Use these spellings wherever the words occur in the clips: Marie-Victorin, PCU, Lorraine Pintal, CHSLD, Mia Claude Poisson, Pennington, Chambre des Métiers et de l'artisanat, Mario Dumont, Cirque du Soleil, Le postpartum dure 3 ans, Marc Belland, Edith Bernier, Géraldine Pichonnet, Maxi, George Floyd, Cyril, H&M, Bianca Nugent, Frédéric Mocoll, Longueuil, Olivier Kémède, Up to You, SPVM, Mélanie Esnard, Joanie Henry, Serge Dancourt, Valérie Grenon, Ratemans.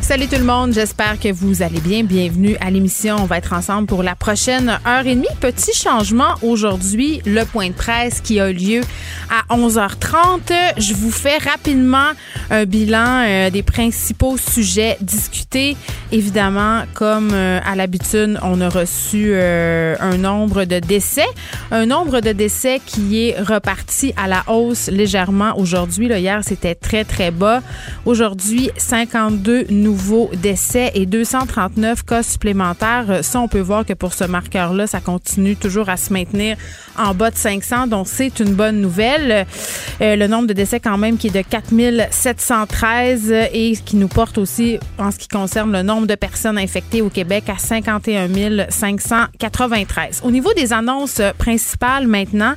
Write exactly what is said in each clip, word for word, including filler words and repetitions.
Salut tout le monde, j'espère que vous allez bien. Bienvenue à l'émission. On va être ensemble pour la prochaine heure et demie. Petit changement aujourd'hui, le point de presse qui a lieu à onze heures trente. Je vous fais rapidement un bilan euh, des principaux sujets discutés. Évidemment, comme euh, à l'habitude, on a reçu euh, un nombre de décès. Un nombre de décès qui est reparti à la hausse légèrement aujourd'hui. Là, hier, c'était très, très bas. Aujourd'hui, cinquante-deux nouveaux nouveaux décès et deux cent trente-neuf cas supplémentaires. Ça, on peut voir que pour ce marqueur-là, ça continue toujours à se maintenir en bas de cinq cents, donc c'est une bonne nouvelle. Euh, le nombre de décès quand même qui est de quatre mille sept cent treize et qui nous porte aussi, en ce qui concerne le nombre de personnes infectées au Québec, à cinquante et un mille cinq cent quatre-vingt-treize. Au niveau des annonces principales maintenant,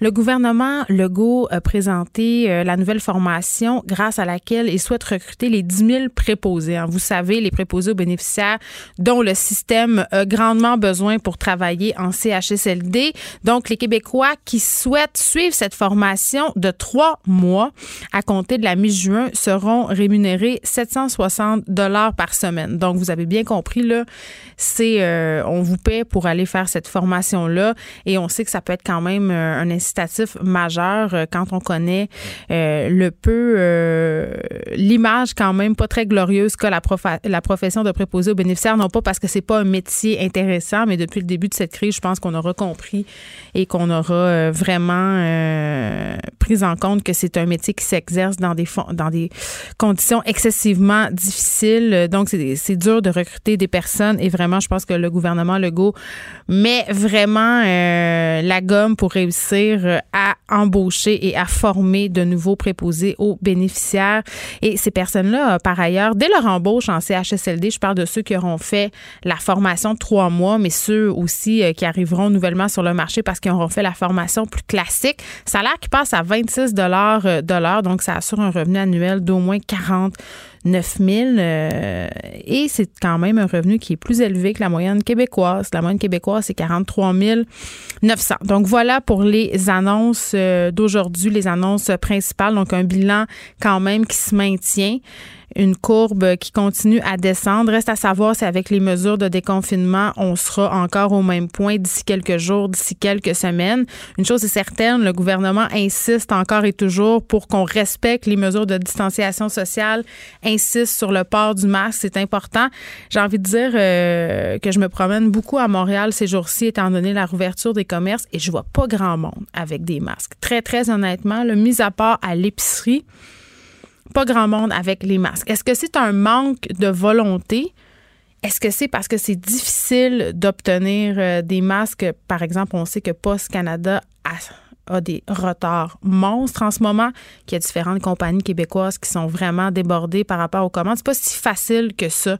le gouvernement Legault a présenté la nouvelle formation grâce à laquelle il souhaite recruter les dix mille préposés. Vous savez, les préposés aux bénéficiaires dont le système a grandement besoin pour travailler en C H S L D. Donc, les Québécois qui souhaitent suivre cette formation de trois mois à compter de la mi-juin seront rémunérés sept cent soixante dollars par semaine. Donc, vous avez bien compris, là, c'est euh, on vous paie pour aller faire cette formation-là et on sait que ça peut être quand même euh, un majeur quand on connaît euh, le peu euh, l'image quand même pas très glorieuse que la, profa- la profession de préposé aux bénéficiaires, non pas parce que c'est pas un métier intéressant, mais depuis le début de cette crise, je pense qu'on aura compris et qu'on aura vraiment euh, pris en compte que c'est un métier qui s'exerce dans des, fo- dans des conditions excessivement difficiles. Donc, c'est, c'est dur de recruter des personnes et vraiment, je pense que le gouvernement Legault met vraiment euh, la gomme pour réussir à embaucher et à former de nouveaux préposés aux bénéficiaires. Et ces personnes-là, par ailleurs, dès leur embauche en C H S L D, je parle de ceux qui auront fait la formation de trois mois, mais ceux aussi qui arriveront nouvellement sur le marché parce qu'ils auront fait la formation plus classique. Salaire qui passe à vingt-six dollars de l'heure, donc ça assure un revenu annuel d'au moins quarante-neuf mille euh, et c'est quand même un revenu qui est plus élevé que la moyenne québécoise. La moyenne québécoise, c'est quarante-trois mille neuf cents. Donc, voilà pour les annonces euh, d'aujourd'hui, les annonces principales. Donc, un bilan quand même qui se maintient. Une courbe qui continue à descendre. Reste à savoir si avec les mesures de déconfinement, on sera encore au même point d'ici quelques jours, d'ici quelques semaines. Une chose est certaine, le gouvernement insiste encore et toujours pour qu'on respecte les mesures de distanciation sociale, insiste sur le port du masque, c'est important. J'ai envie de dire euh, que je me promène beaucoup à Montréal ces jours-ci, étant donné la réouverture des commerces, et je vois pas grand monde avec des masques. Très, très honnêtement, là, mis à part à l'épicerie, pas grand monde avec les masques. Est-ce que c'est un manque de volonté? Est-ce que c'est parce que c'est difficile d'obtenir des masques? Par exemple, on sait que Post Canada a, a des retards monstres en ce moment, qu'il y a différentes compagnies québécoises qui sont vraiment débordées par rapport aux commandes. C'est pas si facile que ça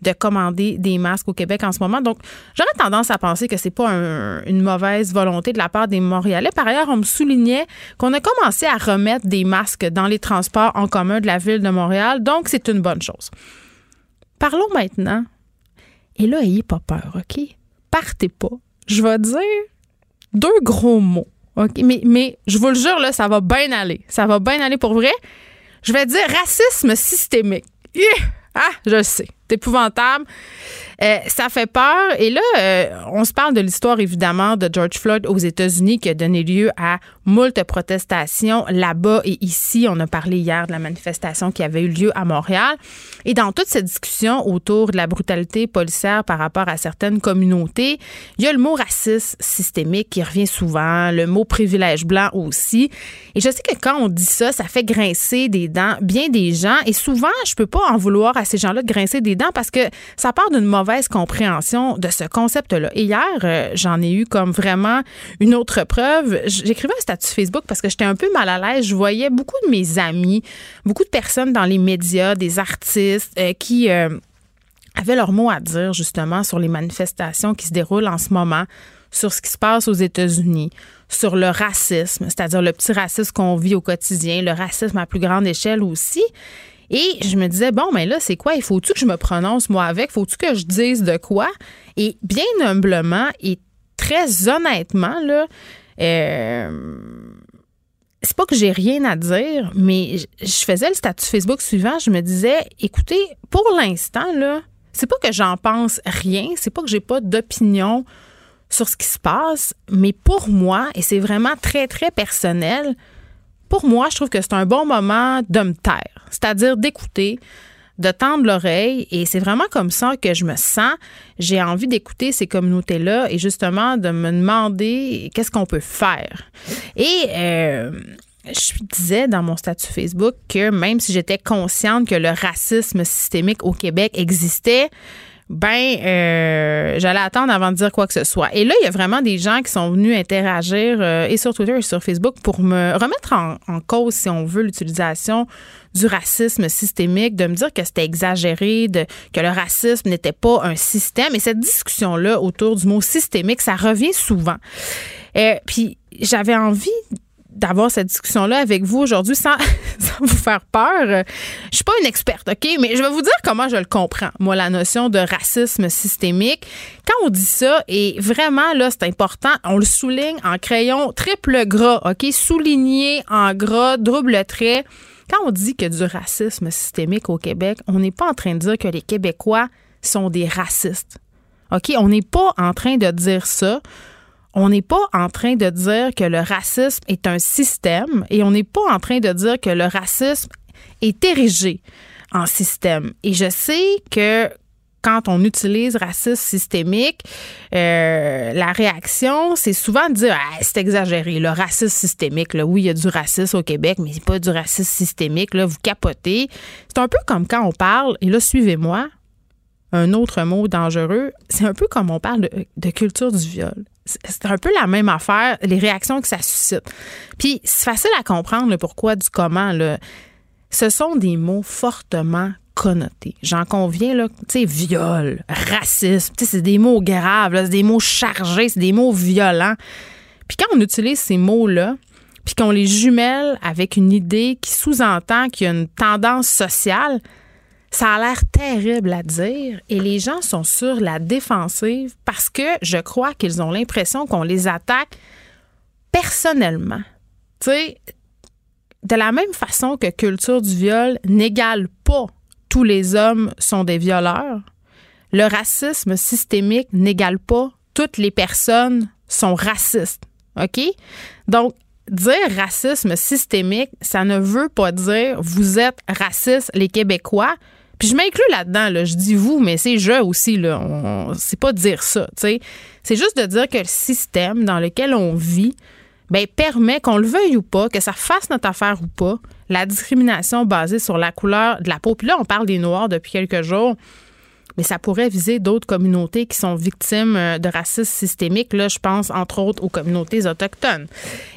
de commander des masques au Québec en ce moment. Donc, j'aurais tendance à penser que c'est pas un, une mauvaise volonté de la part des Montréalais. Par ailleurs, on me soulignait qu'on a commencé à remettre des masques dans les transports en commun de la ville de Montréal. Donc, c'est une bonne chose. Parlons maintenant. Et là, ayez pas peur, OK? Partez pas. Je vais dire deux gros mots, OK? Mais, mais je vous le jure, là, ça va bien aller. Ça va bien aller pour vrai. Je vais dire racisme systémique. Yeah! Ah, je le sais. C'est épouvantable. Euh, ça fait peur. Et là, euh, on se parle de l'histoire, évidemment, de George Floyd aux États-Unis qui a donné lieu à moult protestations là-bas et ici. On a parlé hier de la manifestation qui avait eu lieu à Montréal. Et dans toute cette discussion autour de la brutalité policière par rapport à certaines communautés, il y a le mot racisme systémique qui revient souvent, le mot privilège blanc aussi. Et je sais que quand on dit ça, ça fait grincer des dents bien des gens. Et souvent, je peux pas en vouloir à ces gens-là de grincer des dents parce que ça part d'une mauvaise compréhension de ce concept-là. Et hier, euh, j'en ai eu comme vraiment une autre preuve. J'écrivais un statut Facebook parce que j'étais un peu mal à l'aise. Je voyais beaucoup de mes amis, beaucoup de personnes dans les médias, des artistes euh, qui euh, avaient leur mot à dire justement sur les manifestations qui se déroulent en ce moment, sur ce qui se passe aux États-Unis, sur le racisme, c'est-à-dire le petit racisme qu'on vit au quotidien, le racisme à plus grande échelle aussi. Et je me disais, bon, mais là, c'est quoi? Il faut-tu que je me prononce, moi, avec? Faut-tu que je dise de quoi? Et bien humblement et très honnêtement, là, euh, c'est pas que j'ai rien à dire, mais je faisais le statut Facebook suivant, je me disais, écoutez, pour l'instant, là, c'est pas que j'en pense rien, c'est pas que j'ai pas d'opinion sur ce qui se passe, mais pour moi, et c'est vraiment très, très personnel, pour moi, je trouve que c'est un bon moment de me taire, c'est-à-dire d'écouter, de tendre l'oreille, et c'est vraiment comme ça que je me sens. J'ai envie d'écouter ces communautés-là et justement de me demander qu'est-ce qu'on peut faire. Et euh, je disais dans mon statut Facebook que même si j'étais consciente que le racisme systémique au Québec existait, ben, euh, j'allais attendre avant de dire quoi que ce soit. Et là, il y a vraiment des gens qui sont venus interagir euh, et sur Twitter et sur Facebook pour me remettre en, en cause, si on veut, l'utilisation du racisme systémique, de me dire que c'était exagéré, de, que le racisme n'était pas un système. Et cette discussion-là autour du mot systémique, ça revient souvent. Euh, puis j'avais envie d'avoir cette discussion-là avec vous aujourd'hui sans, sans vous faire peur. Je suis pas une experte, OK? Mais je vais vous dire comment je le comprends, moi, la notion de racisme systémique. Quand on dit ça, et vraiment, là, c'est important, on le souligne en crayon triple gras, OK? Souligné en gras, double trait. Quand on dit que du racisme systémique au Québec, on n'est pas en train de dire que les Québécois sont des racistes, OK? On n'est pas en train de dire ça. On n'est pas en train de dire que le racisme est un système et on n'est pas en train de dire que le racisme est érigé en système. Et je sais que quand on utilise racisme systémique, euh, la réaction, c'est souvent de dire ah, « c'est exagéré, le racisme systémique, là, oui, il y a du racisme au Québec, mais c'est pas du racisme systémique, là, vous capotez. » C'est un peu comme quand on parle, et là, suivez-moi, un autre mot dangereux, c'est un peu comme on parle de, de culture du viol. C'est un peu la même affaire, les réactions que ça suscite. Puis, c'est facile à comprendre le pourquoi du comment, là. Ce sont des mots fortement connotés. J'en conviens, là, tu sais, viol, racisme, tu sais, c'est des mots graves, là, c'est des mots chargés, c'est des mots violents. Puis quand on utilise ces mots-là, puis qu'on les jumelle avec une idée qui sous-entend qu'il y a une tendance sociale, ça a l'air terrible à dire et les gens sont sur la défensive parce que je crois qu'ils ont l'impression qu'on les attaque personnellement. Tu sais, de la même façon que culture du viol n'égale pas tous les hommes sont des violeurs, le racisme systémique n'égale pas toutes les personnes sont racistes. OK? Donc, dire racisme systémique, ça ne veut pas dire vous êtes racistes les Québécois. Puis je m'inclus là-dedans, là. Je dis vous, mais c'est je aussi, là. On, on, c'est pas dire ça, tu sais. C'est juste de dire que le système dans lequel on vit, ben, permet qu'on le veuille ou pas, que ça fasse notre affaire ou pas, la discrimination basée sur la couleur de la peau. Puis là, on parle des Noirs depuis quelques jours, mais ça pourrait viser d'autres communautés qui sont victimes de racisme systémique. Là, je pense, entre autres, aux communautés autochtones.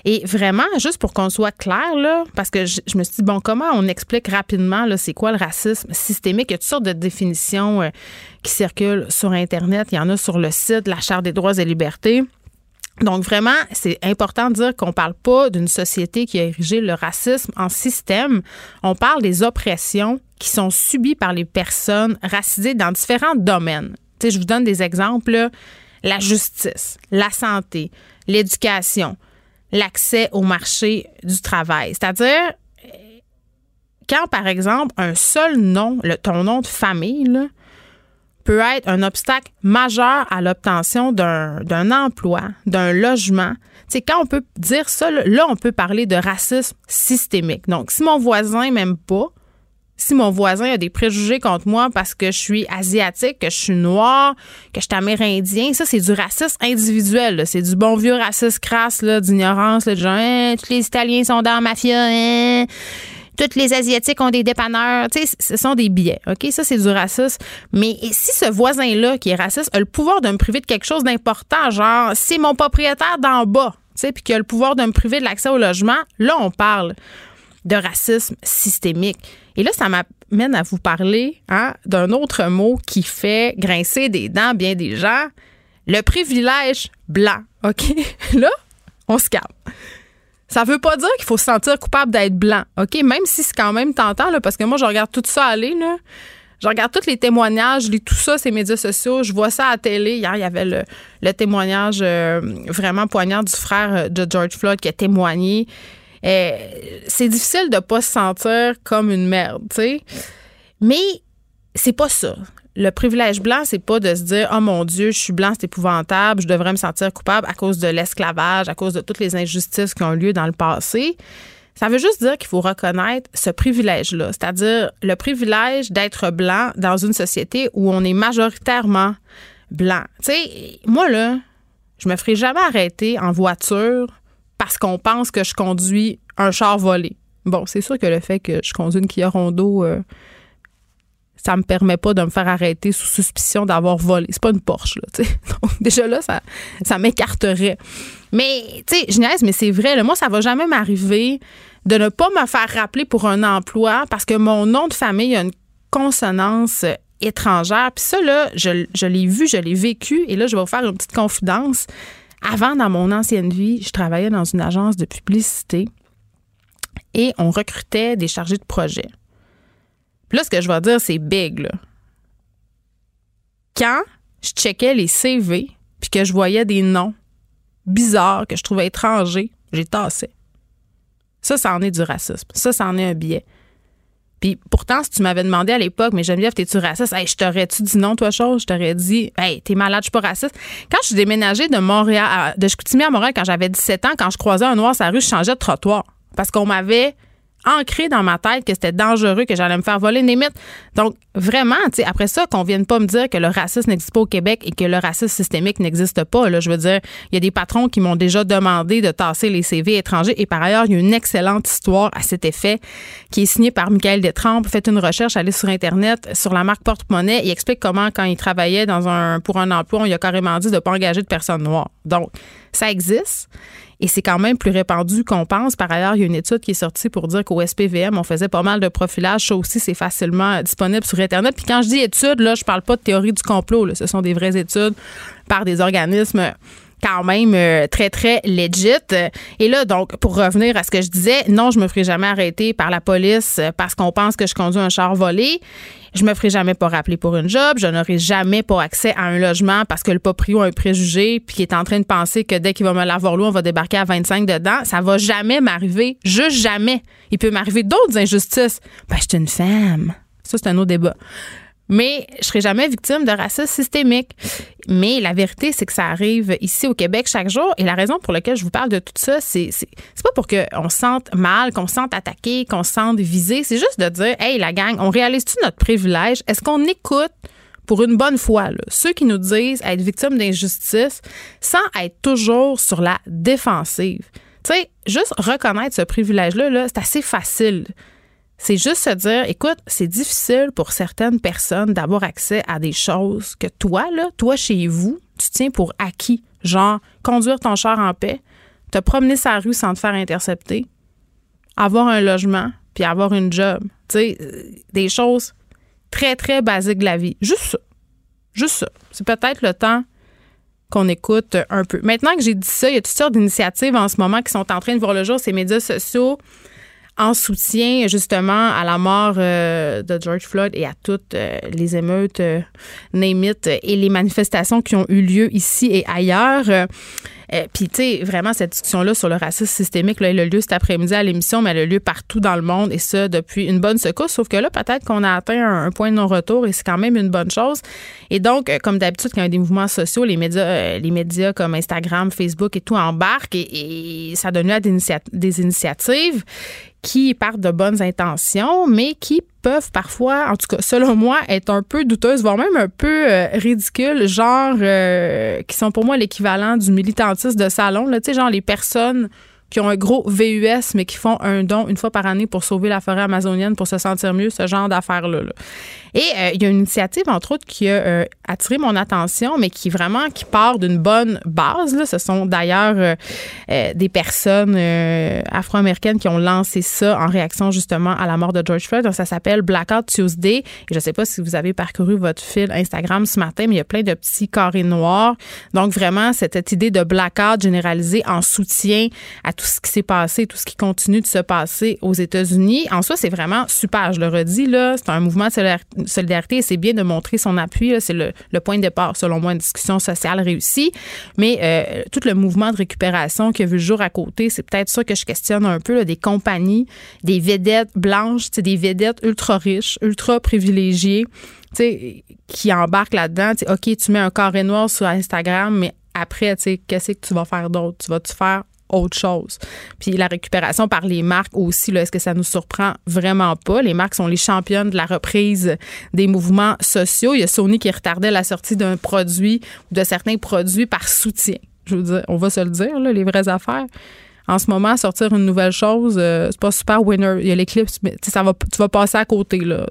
Et vraiment, juste pour qu'on soit clair, là, parce que je, je me suis dit, bon, comment on explique rapidement, là, c'est quoi le racisme systémique? Il y a toutes sortes de définitions euh, qui circulent sur Internet. Il y en a sur le site de la Charte des droits et libertés. Donc, vraiment, c'est important de dire qu'on ne parle pas d'une société qui a érigé le racisme en système. On parle des oppressions qui sont subies par les personnes racisées dans différents domaines. Tu sais, je vous donne des exemples, là. La justice, la santé, l'éducation, l'accès au marché du travail. C'est-à-dire, quand, par exemple, un seul nom, le, ton nom de famille, là, peut être un obstacle majeur à l'obtention d'un, d'un emploi, d'un logement. Tu sais, quand on peut dire ça, là, on peut parler de racisme systémique. Donc, si mon voisin m'aime pas, si mon voisin a des préjugés contre moi parce que je suis asiatique, que je suis noire, que je suis amérindien, ça, c'est du racisme individuel, là. C'est du bon vieux racisme crasse, là, d'ignorance, là, de genre, eh, tous les Italiens sont dans la mafia, eh. Toutes les Asiatiques ont des dépanneurs. Tu sais, ce sont des biais. OK? Ça, c'est du racisme. Mais si ce voisin-là, qui est raciste, a le pouvoir de me priver de quelque chose d'important, genre, c'est mon propriétaire d'en bas, tu sais, puis qu'il a le pouvoir de me priver de l'accès au logement, là, on parle de racisme systémique. Et là, ça m'amène à vous parler, hein, d'un autre mot qui fait grincer des dents bien des gens, le privilège blanc, OK? Là, on se calme. Ça veut pas dire qu'il faut se sentir coupable d'être blanc, OK? Même si c'est quand même tentant, là, parce que moi, je regarde tout ça aller, là. Je regarde tous les témoignages, je lis tout ça, ces médias sociaux. Je vois ça à la télé. Hier, il y avait le, le témoignage euh, vraiment poignant du frère de George Floyd qui a témoigné. Et c'est difficile de pas se sentir comme une merde, tu sais. Mais c'est pas ça. Le privilège blanc, c'est pas de se dire « Oh mon Dieu, je suis blanc, c'est épouvantable, je devrais me sentir coupable à cause de l'esclavage, à cause de toutes les injustices qui ont lieu dans le passé. » Ça veut juste dire qu'il faut reconnaître ce privilège-là, c'est-à-dire le privilège d'être blanc dans une société où on est majoritairement blanc. Tu sais, moi, là, je me ferai jamais arrêter en voiture parce qu'on pense que je conduis un char volé. Bon, c'est sûr que le fait que je conduis une Kia Rondo, euh, ça me permet pas de me faire arrêter sous suspicion d'avoir volé. C'est pas une Porsche, là, tu sais. Donc, déjà là, ça, ça m'écarterait. Mais, tu sais, je niaise, mais c'est vrai, là, moi, ça va jamais m'arriver de ne pas me faire rappeler pour un emploi parce que mon nom de famille a une consonance étrangère. Puis ça, là, je, je l'ai vu, je l'ai vécu. Et là, je vais vous faire une petite confidence. Avant, dans mon ancienne vie, je travaillais dans une agence de publicité et on recrutait des chargés de projet. Puis là, ce que je vais dire, c'est big, là. Quand je checkais les C V puis que je voyais des noms bizarres que je trouvais étrangers, j'ai tassé. Ça, ça en est du racisme. Ça, ça en est un biais. Puis pourtant, si tu m'avais demandé à l'époque, mais Geneviève, t'es-tu raciste? Hey, je t'aurais-tu dit non, toi, chose? Je t'aurais dit, hey, t'es malade, je suis pas raciste. Quand je suis déménagée de Montréal, à, de Chicoutimi à Montréal, quand j'avais dix-sept ans, quand je croisais un noir sur la rue, je changeais de trottoir. Parce qu'on m'avait ancré dans ma tête que c'était dangereux, que j'allais me faire voler, n'importe. Donc, vraiment, tu sais, après ça, qu'on vienne pas me dire que le racisme n'existe pas au Québec et que le racisme systémique n'existe pas, là. Je veux dire, il y a des patrons qui m'ont déjà demandé de tasser les C V étrangers. Et par ailleurs, il y a une excellente histoire à cet effet qui est signée par Michael Détrempe. Faites une recherche, allez sur Internet, sur la marque Porte-Monnaie. Il explique comment, quand il travaillait dans un, pour un emploi, on lui a carrément dit de pas engager de personnes noires. Donc, ça existe. Et c'est quand même plus répandu qu'on pense. Par ailleurs, il y a une étude qui est sortie pour dire qu'au S P V M, on faisait pas mal de profilage. Ça aussi, c'est facilement disponible sur Internet. Puis quand je dis études, là, je parle pas de théorie du complot, là. Ce sont des vraies études par des organismes quand même très, très legit. Et là, donc, pour revenir à ce que je disais, non, je me ferai jamais arrêter par la police parce qu'on pense que je conduis un char volé. Je me ferai jamais pas rappeler pour une job. Je n'aurai jamais pas accès à un logement parce que le proprio a un préjugé puis qu'il est en train de penser que dès qu'il va me l'avoir loué, on va débarquer à vingt-cinq dedans. Ça va jamais m'arriver. Juste jamais. Il peut m'arriver d'autres injustices. Ben, je suis une femme. Ça, c'est un autre débat. Mais je serai jamais victime de racisme systémique. Mais la vérité, c'est que ça arrive ici au Québec chaque jour. Et la raison pour laquelle je vous parle de tout ça, c'est, c'est, c'est pas pour qu'on se sente mal, qu'on se sente attaqué, qu'on se sente visé. C'est juste de dire, hey, la gang, on réalise-tu notre privilège? Est-ce qu'on écoute pour une bonne fois, là, ceux qui nous disent être victimes d'injustice sans être toujours sur la défensive? Tu sais, juste reconnaître ce privilège-là, là, c'est assez facile. C'est juste se dire, écoute, c'est difficile pour certaines personnes d'avoir accès à des choses que toi, là, toi chez vous, tu tiens pour acquis. Genre, conduire ton char en paix, te promener sur la rue sans te faire intercepter, avoir un logement, puis avoir une job. Tu sais, des choses très, très basiques de la vie. Juste ça. Juste ça. C'est peut-être le temps qu'on écoute un peu. Maintenant que j'ai dit ça, il y a toutes sortes d'initiatives en ce moment qui sont en train de voir le jour, ces médias sociaux, en soutien justement à la mort euh, de George Floyd et à toutes euh, les émeutes, euh, name it, et les manifestations qui ont eu lieu ici et ailleurs. Euh, euh, Puis, tu sais, vraiment, cette discussion-là sur le racisme systémique, là, elle a lieu cet après-midi à l'émission, mais elle a lieu partout dans le monde, et ça, depuis une bonne secousse. Sauf que là, peut-être qu'on a atteint un, un point de non-retour, et c'est quand même une bonne chose. Et donc, comme d'habitude, quand il y a des mouvements sociaux, les médias, euh, les médias comme Instagram, Facebook et tout embarquent, et, et ça donne lieu à des, initia- des initiatives qui partent de bonnes intentions, mais qui peuvent parfois, en tout cas, selon moi, être un peu douteuses, voire même un peu euh, ridicules, genre, euh, qui sont pour moi l'équivalent du militantisme de salon, là, tu sais, genre les personnes qui ont un gros V U S, mais qui font un don une fois par année pour sauver la forêt amazonienne, pour se sentir mieux, ce genre d'affaires-là. Là. Et euh, il y a une initiative, entre autres, qui a euh, attiré mon attention, mais qui vraiment qui part d'une bonne base. Là. Ce sont d'ailleurs euh, euh, des personnes euh, afro-américaines qui ont lancé ça en réaction justement à la mort de George Floyd. Donc, ça s'appelle Blackout Tuesday. Et je ne sais pas si vous avez parcouru votre fil Instagram ce matin, mais il y a plein de petits carrés noirs. Donc, vraiment, cette idée de blackout généralisé en soutien à tout ce qui s'est passé, tout ce qui continue de se passer aux États-Unis. En soi, c'est vraiment super. Je le redis, là, c'est un mouvement de solidarité et c'est bien de montrer son appui. Là. C'est le, le point de départ, selon moi, une discussion sociale réussie. Mais euh, tout le mouvement de récupération qui a vu le jour à côté, c'est peut-être ça que je questionne un peu, là, des compagnies, des vedettes blanches, des vedettes ultra riches, ultra privilégiées, qui embarquent là-dedans. T'sais, OK, tu mets un carré noir sur Instagram, mais après, tu sais, qu'est-ce que tu vas faire d'autre? Tu vas-tu faire autre chose? Puis la récupération par les marques aussi, là, est-ce que ça nous surprend vraiment pas? Les marques sont les championnes de la reprise des mouvements sociaux. Il y a Sony qui retardait la sortie d'un produit ou de certains produits par soutien. Je veux dire, on va se le dire, là, les vraies affaires. En ce moment, sortir une nouvelle chose, euh, c'est pas super winner. Il y a l'éclipse, mais ça va, tu vas passer à côté, là.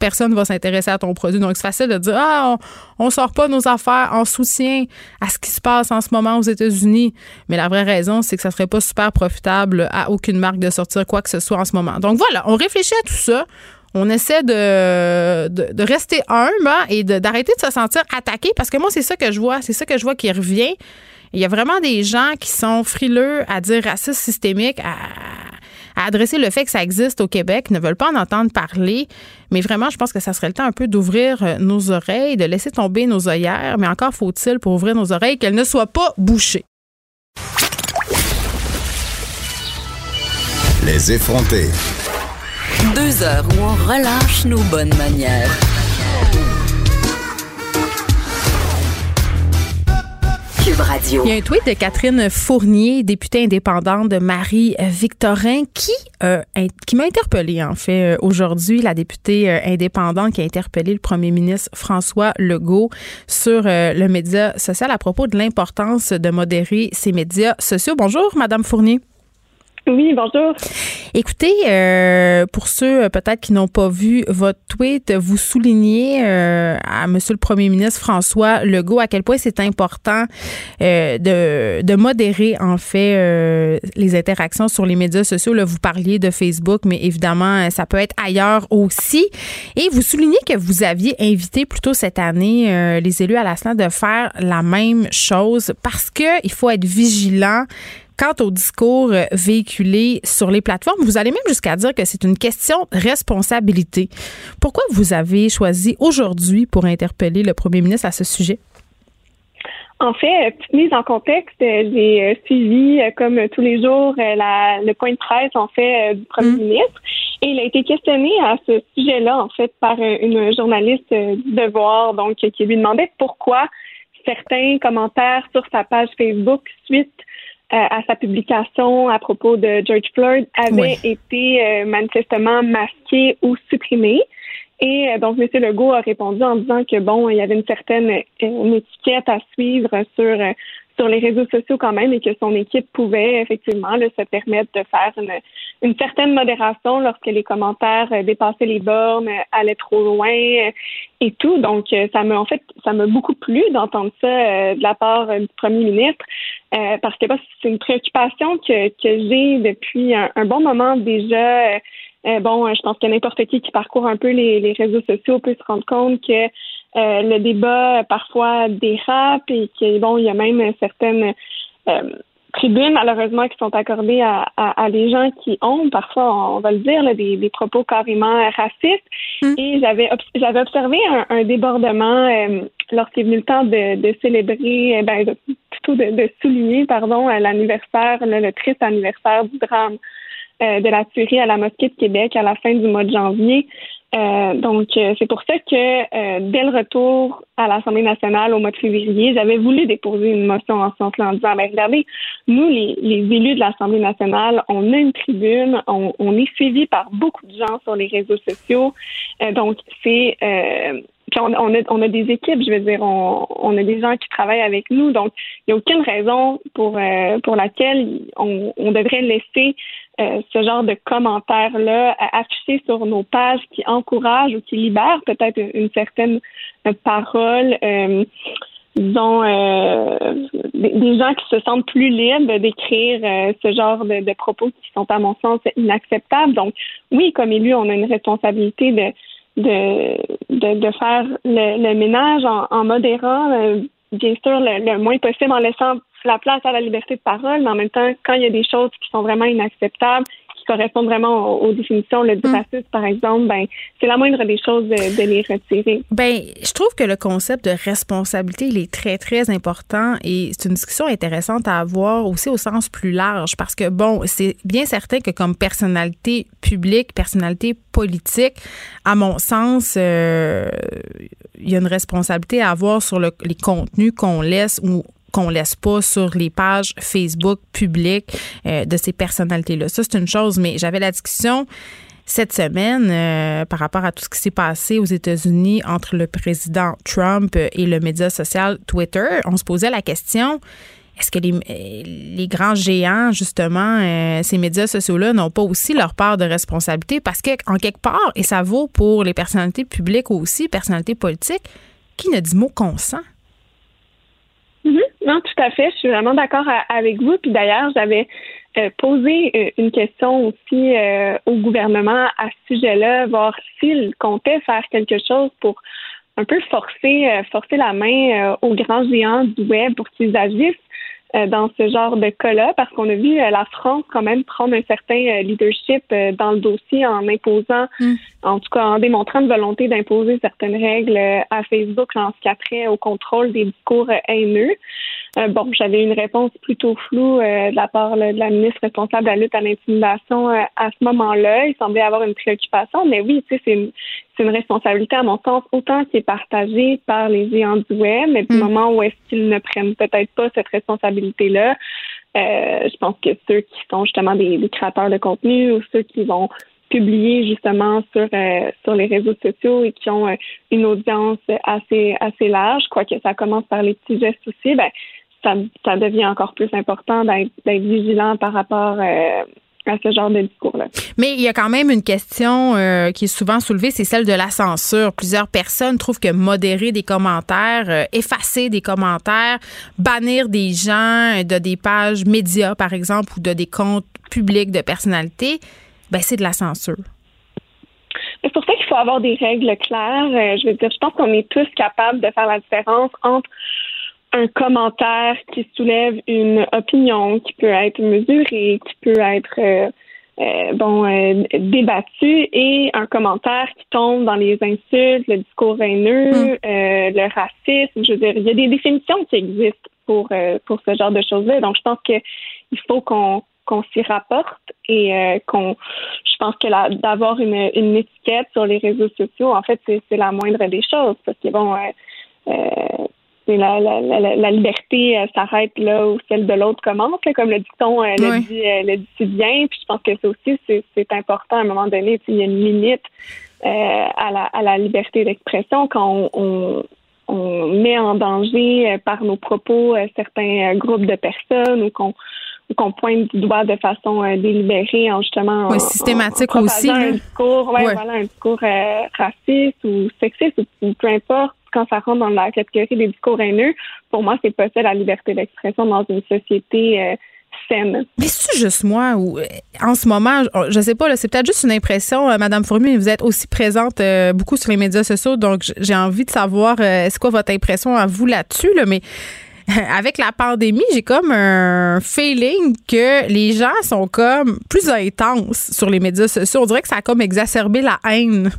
Personne ne va s'intéresser à ton produit. Donc, c'est facile de dire « Ah, on ne sort pas nos affaires en soutien à ce qui se passe en ce moment aux États-Unis. » Mais la vraie raison, c'est que ça ne serait pas super profitable à aucune marque de sortir quoi que ce soit en ce moment. Donc, voilà, on réfléchit à tout ça. On essaie de, de, de rester humble hein, et de, d'arrêter de se sentir attaqué parce que moi, c'est ça que je vois. C'est ça que je vois qui revient. Il y a vraiment des gens qui sont frileux à dire racisme systémique, à... à adresser le fait que ça existe au Québec, ne veulent pas en entendre parler. Mais vraiment, je pense que ça serait le temps un peu d'ouvrir nos oreilles, de laisser tomber nos œillères. Mais encore faut-il, pour ouvrir nos oreilles, qu'elles ne soient pas bouchées. Les effrontés. Deux heures où on relâche nos bonnes manières. Cube Radio. Il y a un tweet de Catherine Fournier, députée indépendante de Marie-Victorin, qui, euh, qui m'a interpellée, en fait, aujourd'hui, la députée indépendante qui a interpellé le premier ministre François Legault sur euh, le média social à propos de l'importance de modérer ces médias sociaux. Bonjour, Madame Fournier. Oui, bonjour. Écoutez, euh, pour ceux euh, peut-être qui n'ont pas vu votre tweet, vous soulignez euh, à Monsieur le Premier ministre François Legault à quel point c'est important euh, de, de modérer en fait euh, les interactions sur les médias sociaux. Là, vous parliez de Facebook, mais évidemment, ça peut être ailleurs aussi. Et vous soulignez que vous aviez invité plus tôt cette année euh, les élus à la C N E S S T de faire la même chose parce que il faut être vigilant quant au discours véhiculé sur les plateformes. Vous allez même jusqu'à dire que c'est une question de responsabilité. Pourquoi vous avez choisi aujourd'hui pour interpeller le premier ministre à ce sujet? En fait, petite mise en contexte, j'ai suivi comme tous les jours la, le point de presse en fait du premier mmh. ministre. Et il a été questionné à ce sujet-là en fait par une journaliste du Devoir donc qui lui demandait pourquoi certains commentaires sur sa page Facebook suite à sa publication à propos de George Floyd avait oui. été euh, manifestement masqué ou supprimé. Et euh, donc, M. Legault a répondu en disant que, bon, il y avait une certaine euh, une étiquette à suivre sur, euh, sur les réseaux sociaux quand même et que son équipe pouvait effectivement là, se permettre de faire une, une certaine modération lorsque les commentaires euh, dépassaient les bornes, euh, allaient trop loin euh, et tout. Donc, euh, ça m'a en fait, ça m'a beaucoup plu d'entendre ça euh, de la part euh, du premier ministre. Euh, parce que bah, c'est une préoccupation que, que j'ai depuis un, un bon moment déjà. Euh, bon, je pense que n'importe qui qui parcourt un peu les, les réseaux sociaux peut se rendre compte que euh, le débat parfois dérape et que bon, il y a même certaines euh, tribunes malheureusement qui sont accordées à, à, à des gens qui ont parfois, on va le dire, là, des, des propos carrément racistes. Mmh. Et j'avais j'avais observé un, un débordement euh, lorsqu'il est venu le temps de, de célébrer, ben de, plutôt de, de souligner, pardon, l'anniversaire, le, le triste anniversaire du drame euh, de la tuerie à la mosquée de Québec à la fin du mois de janvier. Euh, donc, c'est pour ça que euh, dès le retour à l'Assemblée nationale au mois de février, j'avais voulu déposer une motion en ce sens-là en disant, ben regardez, nous, les, les élus de l'Assemblée nationale, on a une tribune, on, on est suivis par beaucoup de gens sur les réseaux sociaux. Euh, donc, c'est... Euh, Puis on, on, a, on a des équipes, je veux dire, on, on a des gens qui travaillent avec nous. Donc, il n'y a aucune raison pour, euh, pour laquelle on, on devrait laisser euh, ce genre de commentaires-là affichés sur nos pages qui encouragent ou qui libèrent peut-être une certaine parole. Euh, disons, euh, des gens qui se sentent plus libres d'écrire euh, ce genre de, de propos qui sont, à mon sens, inacceptables. Donc, oui, comme élus, on a une responsabilité de de, de, de faire le, le ménage en, en modérant, euh, bien sûr, le, le moins possible, en laissant la place à la liberté de parole, mais en même temps, quand il y a des choses qui sont vraiment inacceptables, qui correspondent vraiment aux, aux définitions, le racisme, par exemple, ben, c'est la moindre des choses de, de les retirer. Bien, je trouve que le concept de responsabilité, il est très, très important et c'est une discussion intéressante à avoir aussi au sens plus large parce que, bon, c'est bien certain que comme personnalité publique, personnalité politique, à mon sens, euh, il y a une responsabilité à avoir sur le, les contenus qu'on laisse ou qu'on laisse pas sur les pages Facebook publiques euh, de ces personnalités-là. Ça, c'est une chose, mais j'avais la discussion cette semaine euh, par rapport à tout ce qui s'est passé aux États-Unis entre le président Trump et le média social Twitter. On se posait la question, est-ce que les, les grands géants, justement, euh, ces médias sociaux-là n'ont pas aussi leur part de responsabilité? Parce qu'en quelque part, et ça vaut pour les personnalités publiques aussi, personnalités politiques, qui ne dit mot consent? Mm-hmm. Non, tout à fait. Je suis vraiment d'accord à, avec vous. Puis d'ailleurs, j'avais euh, posé euh, une question aussi euh, au gouvernement à ce sujet-là, voir s'il comptait faire quelque chose pour un peu forcer, euh, forcer la main euh, aux grands géants du web pour qu'ils agissent euh, dans ce genre de cas-là, parce qu'on a vu euh, la France quand même prendre un certain euh, leadership euh, dans le dossier en imposant, mm. en tout cas en démontrant une volonté d'imposer certaines règles euh, à Facebook en ce qui a trait au contrôle des discours euh, haineux. Euh, bon, j'avais une réponse plutôt floue euh, de la part là, de la ministre responsable de la lutte à l'intimidation euh, à ce moment-là. Il semblait avoir une préoccupation, mais oui, tu sais, c'est une, c'est une responsabilité, à mon sens, autant qui est partagée par les géants du web, mais du mm. moment où est-ce qu'ils ne prennent peut-être pas cette responsabilité-là, euh, je pense que ceux qui sont justement des, des créateurs de contenu ou ceux qui vont publiés justement sur euh, sur les réseaux sociaux et qui ont euh, une audience assez assez large, quoique ça commence par les petits gestes aussi, ben ça, ça devient encore plus important d'être, d'être vigilant par rapport euh, à ce genre de discours-là. Mais il y a quand même une question euh, qui est souvent soulevée, c'est celle de la censure. Plusieurs personnes trouvent que modérer des commentaires, euh, effacer des commentaires, bannir des gens de des pages médias, par exemple, ou de des comptes publics de personnalités, ben, c'est de la censure. C'est pour ça qu'il faut avoir des règles claires. Euh, je veux dire, je pense qu'on est tous capables de faire la différence entre un commentaire qui soulève une opinion, qui peut être mesurée, qui peut être euh, euh, bon euh, débattue, et un commentaire qui tombe dans les insultes, le discours haineux, mmh. euh, le racisme. Je veux dire, il y a des définitions qui existent pour, euh, pour ce genre de choses-là. Donc, je pense qu'il faut qu'on qu'on s'y rapporte et euh, qu'on, je pense que la, d'avoir une, une étiquette sur les réseaux sociaux, en fait, c'est, c'est la moindre des choses parce que bon, euh, euh, c'est la, la, la, la liberté euh, s'arrête là où celle de l'autre commence, là, comme le dicton euh, le, oui. dit, euh, le dit si bien. Puis je pense que ça aussi, c'est, c'est important à un moment donné. Il y a une limite euh, à, la, à la liberté d'expression quand on, on on met en danger euh, par nos propos euh, certains euh, groupes de personnes ou qu'on qu'on pointe du doigt de façon euh, délibérée en justement en, oui, systématique en, en aussi, un discours, ouais, ouais. Voilà, un discours euh, raciste ou sexiste ou, ou peu importe, quand ça rentre dans la catégorie des discours haineux, pour moi, c'est pas ça la liberté d'expression dans une société euh, saine. Mais c'est juste moi ou en ce moment, je sais pas, là, c'est peut-être juste une impression, euh, Madame Fournier, vous êtes aussi présente euh, beaucoup sur les médias sociaux, donc j'ai envie de savoir euh, c'est quoi votre impression à vous là-dessus, là, mais avec la pandémie, j'ai comme un feeling que les gens sont comme plus intenses sur les médias sociaux. On dirait que ça a comme exacerbé la haine.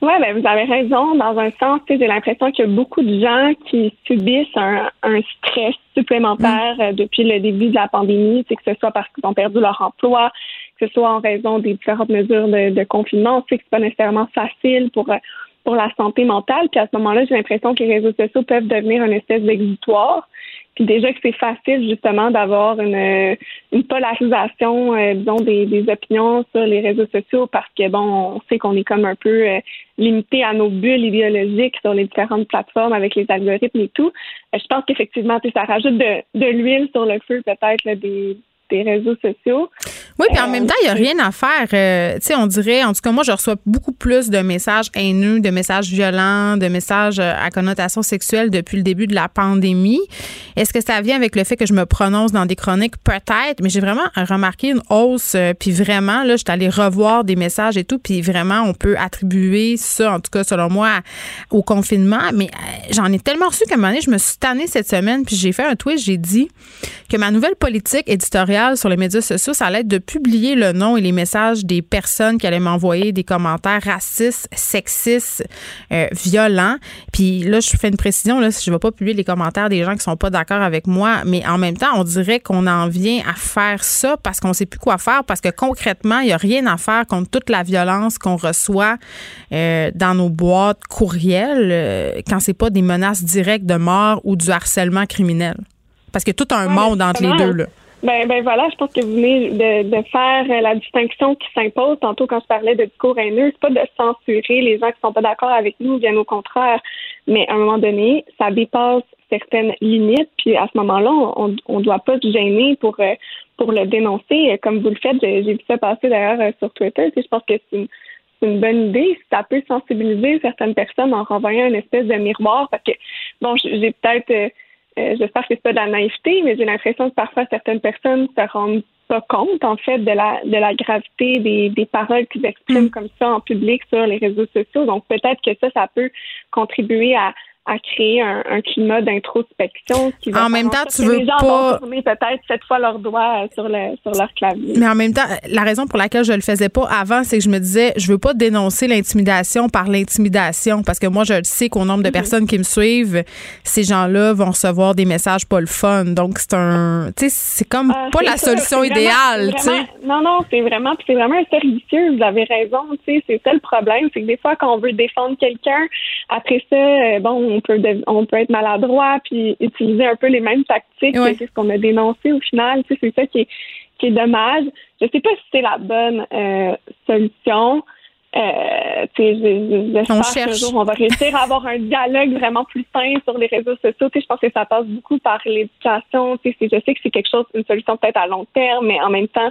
Oui, ben vous avez raison. Dans un sens, j'ai l'impression qu'il y a beaucoup de gens qui subissent un, un stress supplémentaire mmh. depuis le début de la pandémie, que ce soit parce qu'ils ont perdu leur emploi, que ce soit en raison des différentes mesures de, de confinement. C'est pas nécessairement facile pour... pour la santé mentale, puis à ce moment-là, j'ai l'impression que les réseaux sociaux peuvent devenir une espèce d'exutoire Puis déjà que c'est facile justement d'avoir une, une polarisation, euh, disons, des, des opinions sur les réseaux sociaux parce que, bon, on sait qu'on est comme un peu euh, limité à nos bulles idéologiques sur les différentes plateformes avec les algorithmes et tout. Euh, je pense qu'effectivement, ça rajoute de, de l'huile sur le feu peut-être là, des... des réseaux sociaux. Oui, puis en euh, même temps, il n'y a rien à faire. Euh, tu sais, on dirait, en tout cas, moi, je reçois beaucoup plus de messages haineux, de messages violents, de messages à connotation sexuelle depuis le début de la pandémie. Est-ce que ça vient avec le fait que je me prononce dans des chroniques? Peut-être, mais j'ai vraiment remarqué une hausse. Euh, puis vraiment, là, je suis allée revoir des messages et tout, puis vraiment, on peut attribuer ça, en tout cas, selon moi, au confinement. Mais euh, j'en ai tellement reçu qu'à un moment donné, je me suis tannée cette semaine, puis j'ai fait un tweet, j'ai dit que ma nouvelle politique éditoriale sur les médias sociaux, ça allait être de publier le nom et les messages des personnes qui allaient m'envoyer des commentaires racistes, sexistes, euh, violents. Puis là, je fais une précision, là, je ne vais pas publier les commentaires des gens qui ne sont pas d'accord avec moi, mais en même temps, on dirait qu'on en vient à faire ça parce qu'on ne sait plus quoi faire, parce que concrètement, il n'y a rien à faire contre toute la violence qu'on reçoit euh, dans nos boîtes courriels euh, quand ce n'est pas des menaces directes de mort ou du harcèlement criminel. Parce qu'il y a tout un ouais, monde entre les deux, là. Ben, ben voilà, je pense que vous venez de, de faire la distinction qui s'impose. Tantôt, quand je parlais de discours haineux, c'est pas de censurer les gens qui sont pas d'accord avec nous, bien au contraire. Mais à un moment donné, ça dépasse certaines limites. Puis à ce moment-là, on, on doit pas se gêner pour pour le dénoncer, comme vous le faites. J'ai vu ça passer d'ailleurs sur Twitter. Je pense que c'est une, c'est une bonne idée. Ça peut sensibiliser certaines personnes en renvoyant une espèce de miroir. Parce que bon, j'ai peut-être Euh, j'espère que c'est pas de la naïveté, mais j'ai l'impression que parfois certaines personnes se rendent pas compte, en fait, de la de la gravité des, des paroles qu'ils expriment mmh. comme ça en public sur les réseaux sociaux. Donc peut-être que ça, ça peut contribuer à à créer un, un climat d'introspection qui va en même temps tu veux les gens pas vont tourner peut-être cette fois leurs doigts sur le sur leur clavier. Mais en même temps, la raison pour laquelle je le faisais pas avant, c'est que je me disais je veux pas dénoncer l'intimidation par l'intimidation parce que moi je le sais qu'au nombre de mm-hmm. personnes qui me suivent, ces gens-là vont recevoir des messages pas le fun. Donc c'est un tu sais c'est comme euh, pas c'est la ça, solution vraiment, idéale, tu sais. Non non, c'est vraiment c'est vraiment un servicieux, vous avez raison, tu sais, c'est ça le problème, c'est que des fois quand on veut défendre quelqu'un, après ça bon On peut, on peut être maladroit puis utiliser un peu les mêmes tactiques ouais. que ce qu'on a dénoncé au final. Tu sais, c'est ça qui est, qui est dommage. Je sais pas si c'est la bonne euh, solution. Euh, tu sais, j'espère qu'un jour on va réussir à avoir un dialogue vraiment plus sain sur les réseaux sociaux. Tu sais, je pense que ça passe beaucoup par l'éducation. Tu sais, je sais que c'est quelque chose, une solution peut-être à long terme, mais en même temps,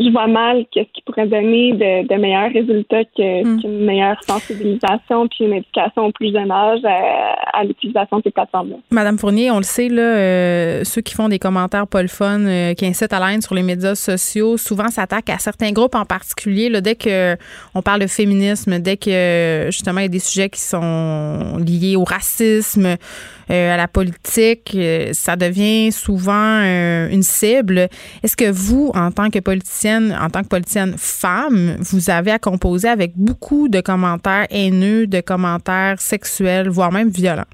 je vois mal qu'est-ce qui pourrait donner de, de meilleurs résultats que, mm. qu'une meilleure sensibilisation puis une éducation au plus jeune âge à, à l'utilisation de ces plateformes-là. Madame Fournier, on le sait, là, euh, ceux qui font des commentaires pas le fun, euh, qui incitent à la haine sur les médias sociaux, souvent s'attaquent à certains groupes en particulier. Là, dès qu'on parle de féminisme, dès que justement il y a des sujets qui sont liés au racisme, euh, à la politique, euh, ça devient souvent euh, une cible. Est-ce que vous, en tant que politicienne, en tant que politicienne femme, vous avez à composer avec beaucoup de commentaires haineux, de commentaires sexuels, voire même violents?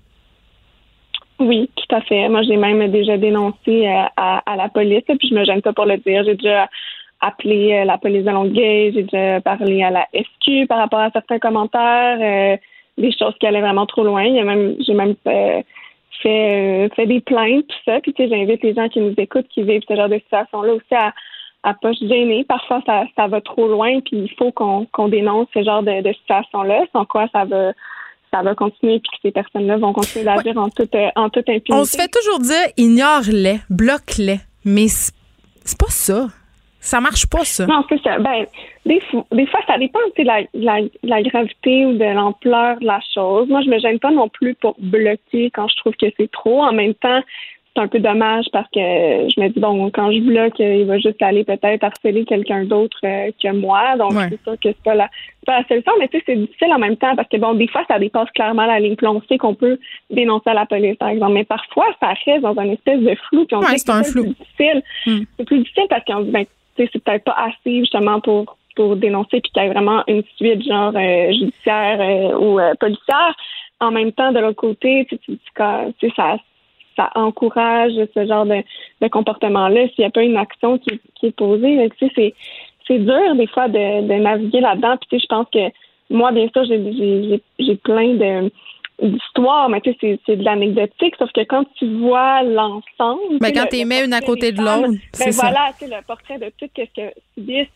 Oui, tout à fait. Moi, j'ai même déjà dénoncé à, à, à la police, puis je me gêne pas pour le dire. J'ai déjà appelé la police de Longueuil, j'ai déjà parlé à la S Q par rapport à certains commentaires, euh, des choses qui allaient vraiment trop loin. Il y a même, j'ai même fait, fait, fait des plaintes, tout ça. Puis, tu sais, j'invite les gens qui nous écoutent, qui vivent ce genre de situation-là aussi à à pas se gêner. Parfois, ça, ça va trop loin, puis il faut qu'on, qu'on dénonce ce genre de, de situation-là, sans quoi ça va... ça va continuer et que ces personnes-là vont continuer d'agir ouais. en, toute, en toute impunité. On se fait toujours dire, ignore-les, bloque-les, mais c'est, c'est pas ça. Ça marche pas, ça. Non, c'est ça. Ben, des, fou, des fois, ça dépend de la, la, la gravité ou de l'ampleur de la chose. Moi, je me gêne pas non plus pour bloquer quand je trouve que c'est trop. En même temps, c'est un peu dommage parce que je me dis, bon, quand je bloque, il va juste aller peut-être harceler quelqu'un d'autre que moi. Donc, ouais. c'est sûr que c'est pas la, c'est pas la solution, mais tu sais, c'est difficile en même temps parce que, bon, des fois, ça dépasse clairement la ligne. On sait qu'on peut dénoncer à la police, par exemple. Mais parfois, ça reste dans une espèce de flou. Puis on ouais, dit c'est un flou. C'est difficile. Hum. C'est plus difficile parce qu'on dit, ben, tu sais, c'est peut-être pas assez, justement, pour, pour dénoncer puis qu'il y ait vraiment une suite, genre, euh, judiciaire euh, ou euh, policière. En même temps, de l'autre côté, tu sais, ça, ça encourage ce genre de, de comportement-là s'il n'y a pas une action qui, qui est posée. Donc, tu sais, c'est, c'est dur, des fois, de, de naviguer là-dedans. Puis, tu sais, je pense que moi, bien sûr, j'ai, j'ai, j'ai plein de, d'histoire, mais tu sais, c'est, c'est de l'anecdotique, sauf que quand tu vois l'ensemble... Mais quand tu les mets une à côté de l'autre, c'est ben ça. Voilà, tu sais, le portrait de tout ce que subissent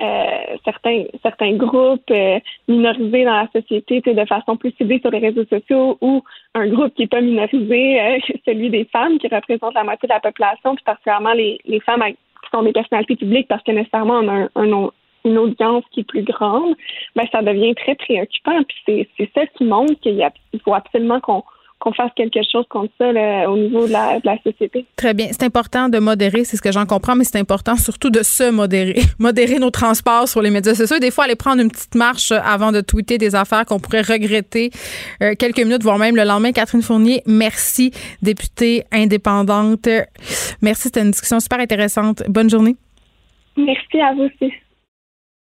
euh, certains, certains groupes euh, minorisés dans la société, tu sais, de façon plus ciblée sur les réseaux sociaux, ou un groupe qui n'est pas minorisé, euh, celui des femmes, qui représente la moitié de la population, puis particulièrement les, les femmes à, qui sont des personnalités publiques, parce que nécessairement, on a un, un autre une audience qui est plus grande, ben ça devient très préoccupant. Puis c'est, c'est ça qui montre qu'il y a, il faut absolument qu'on, qu'on fasse quelque chose contre ça là, au niveau de la, de la société. Très bien. C'est important de modérer, c'est ce que j'en comprends, mais c'est important surtout de se modérer. Modérer nos transports sur les médias sociaux. Et des fois, aller prendre une petite marche avant de tweeter des affaires qu'on pourrait regretter euh, quelques minutes, voire même le lendemain. Catherine Fournier, merci, députée indépendante. Merci, c'était une discussion super intéressante. Bonne journée. Merci à vous aussi.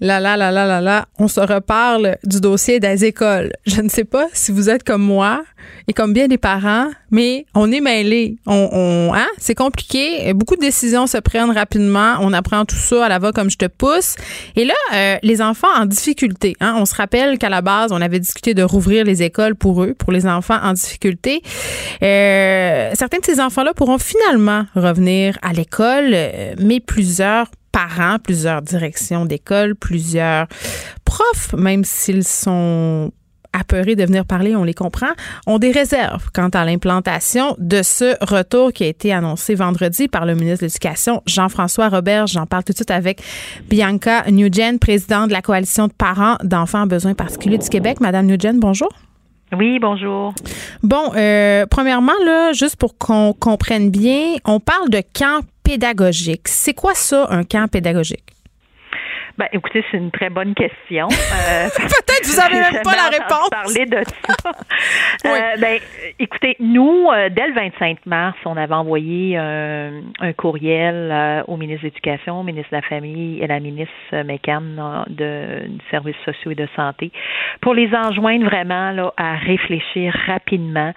là là là là là là, on se reparle du dossier des écoles. Je ne sais pas si vous êtes comme moi et comme bien des parents, mais on est mêlés. On, on, hein? C'est compliqué. Beaucoup de décisions se prennent rapidement. On apprend tout ça à la va comme je te pousse. Et là, euh, les enfants en difficulté. Hein? On se rappelle qu'à la base, on avait discuté de rouvrir les écoles pour eux, pour les enfants en difficulté. Euh, certains de ces enfants-là pourront finalement revenir à l'école, mais plusieurs parents, plusieurs directions d'école, plusieurs profs, même s'ils sont apeurés de venir parler, on les comprend, ont des réserves quant à l'implantation de ce retour qui a été annoncé vendredi par le ministre de l'Éducation, Jean-François Robert. J'en parle tout de suite avec Bianca Nugent, présidente de la Coalition de parents d'enfants en besoins particuliers du Québec. Madame Nugent, bonjour. Oui, bonjour. Bon, euh, premièrement, là, juste pour qu'on comprenne bien, on parle de camp pédagogique. C'est quoi ça, un camp pédagogique? Ben, écoutez, c'est une très bonne question. Euh, Peut-être que vous n'avez même pas la réponse. Parler de ça. Oui. euh, ben, écoutez, nous, euh, dès le vingt-cinq mars, on avait envoyé euh, un courriel euh, au ministre de l'Éducation, au ministre de la Famille et la ministre euh, Mécan de, de Services sociaux et de santé pour les enjoindre vraiment là, à réfléchir rapidement,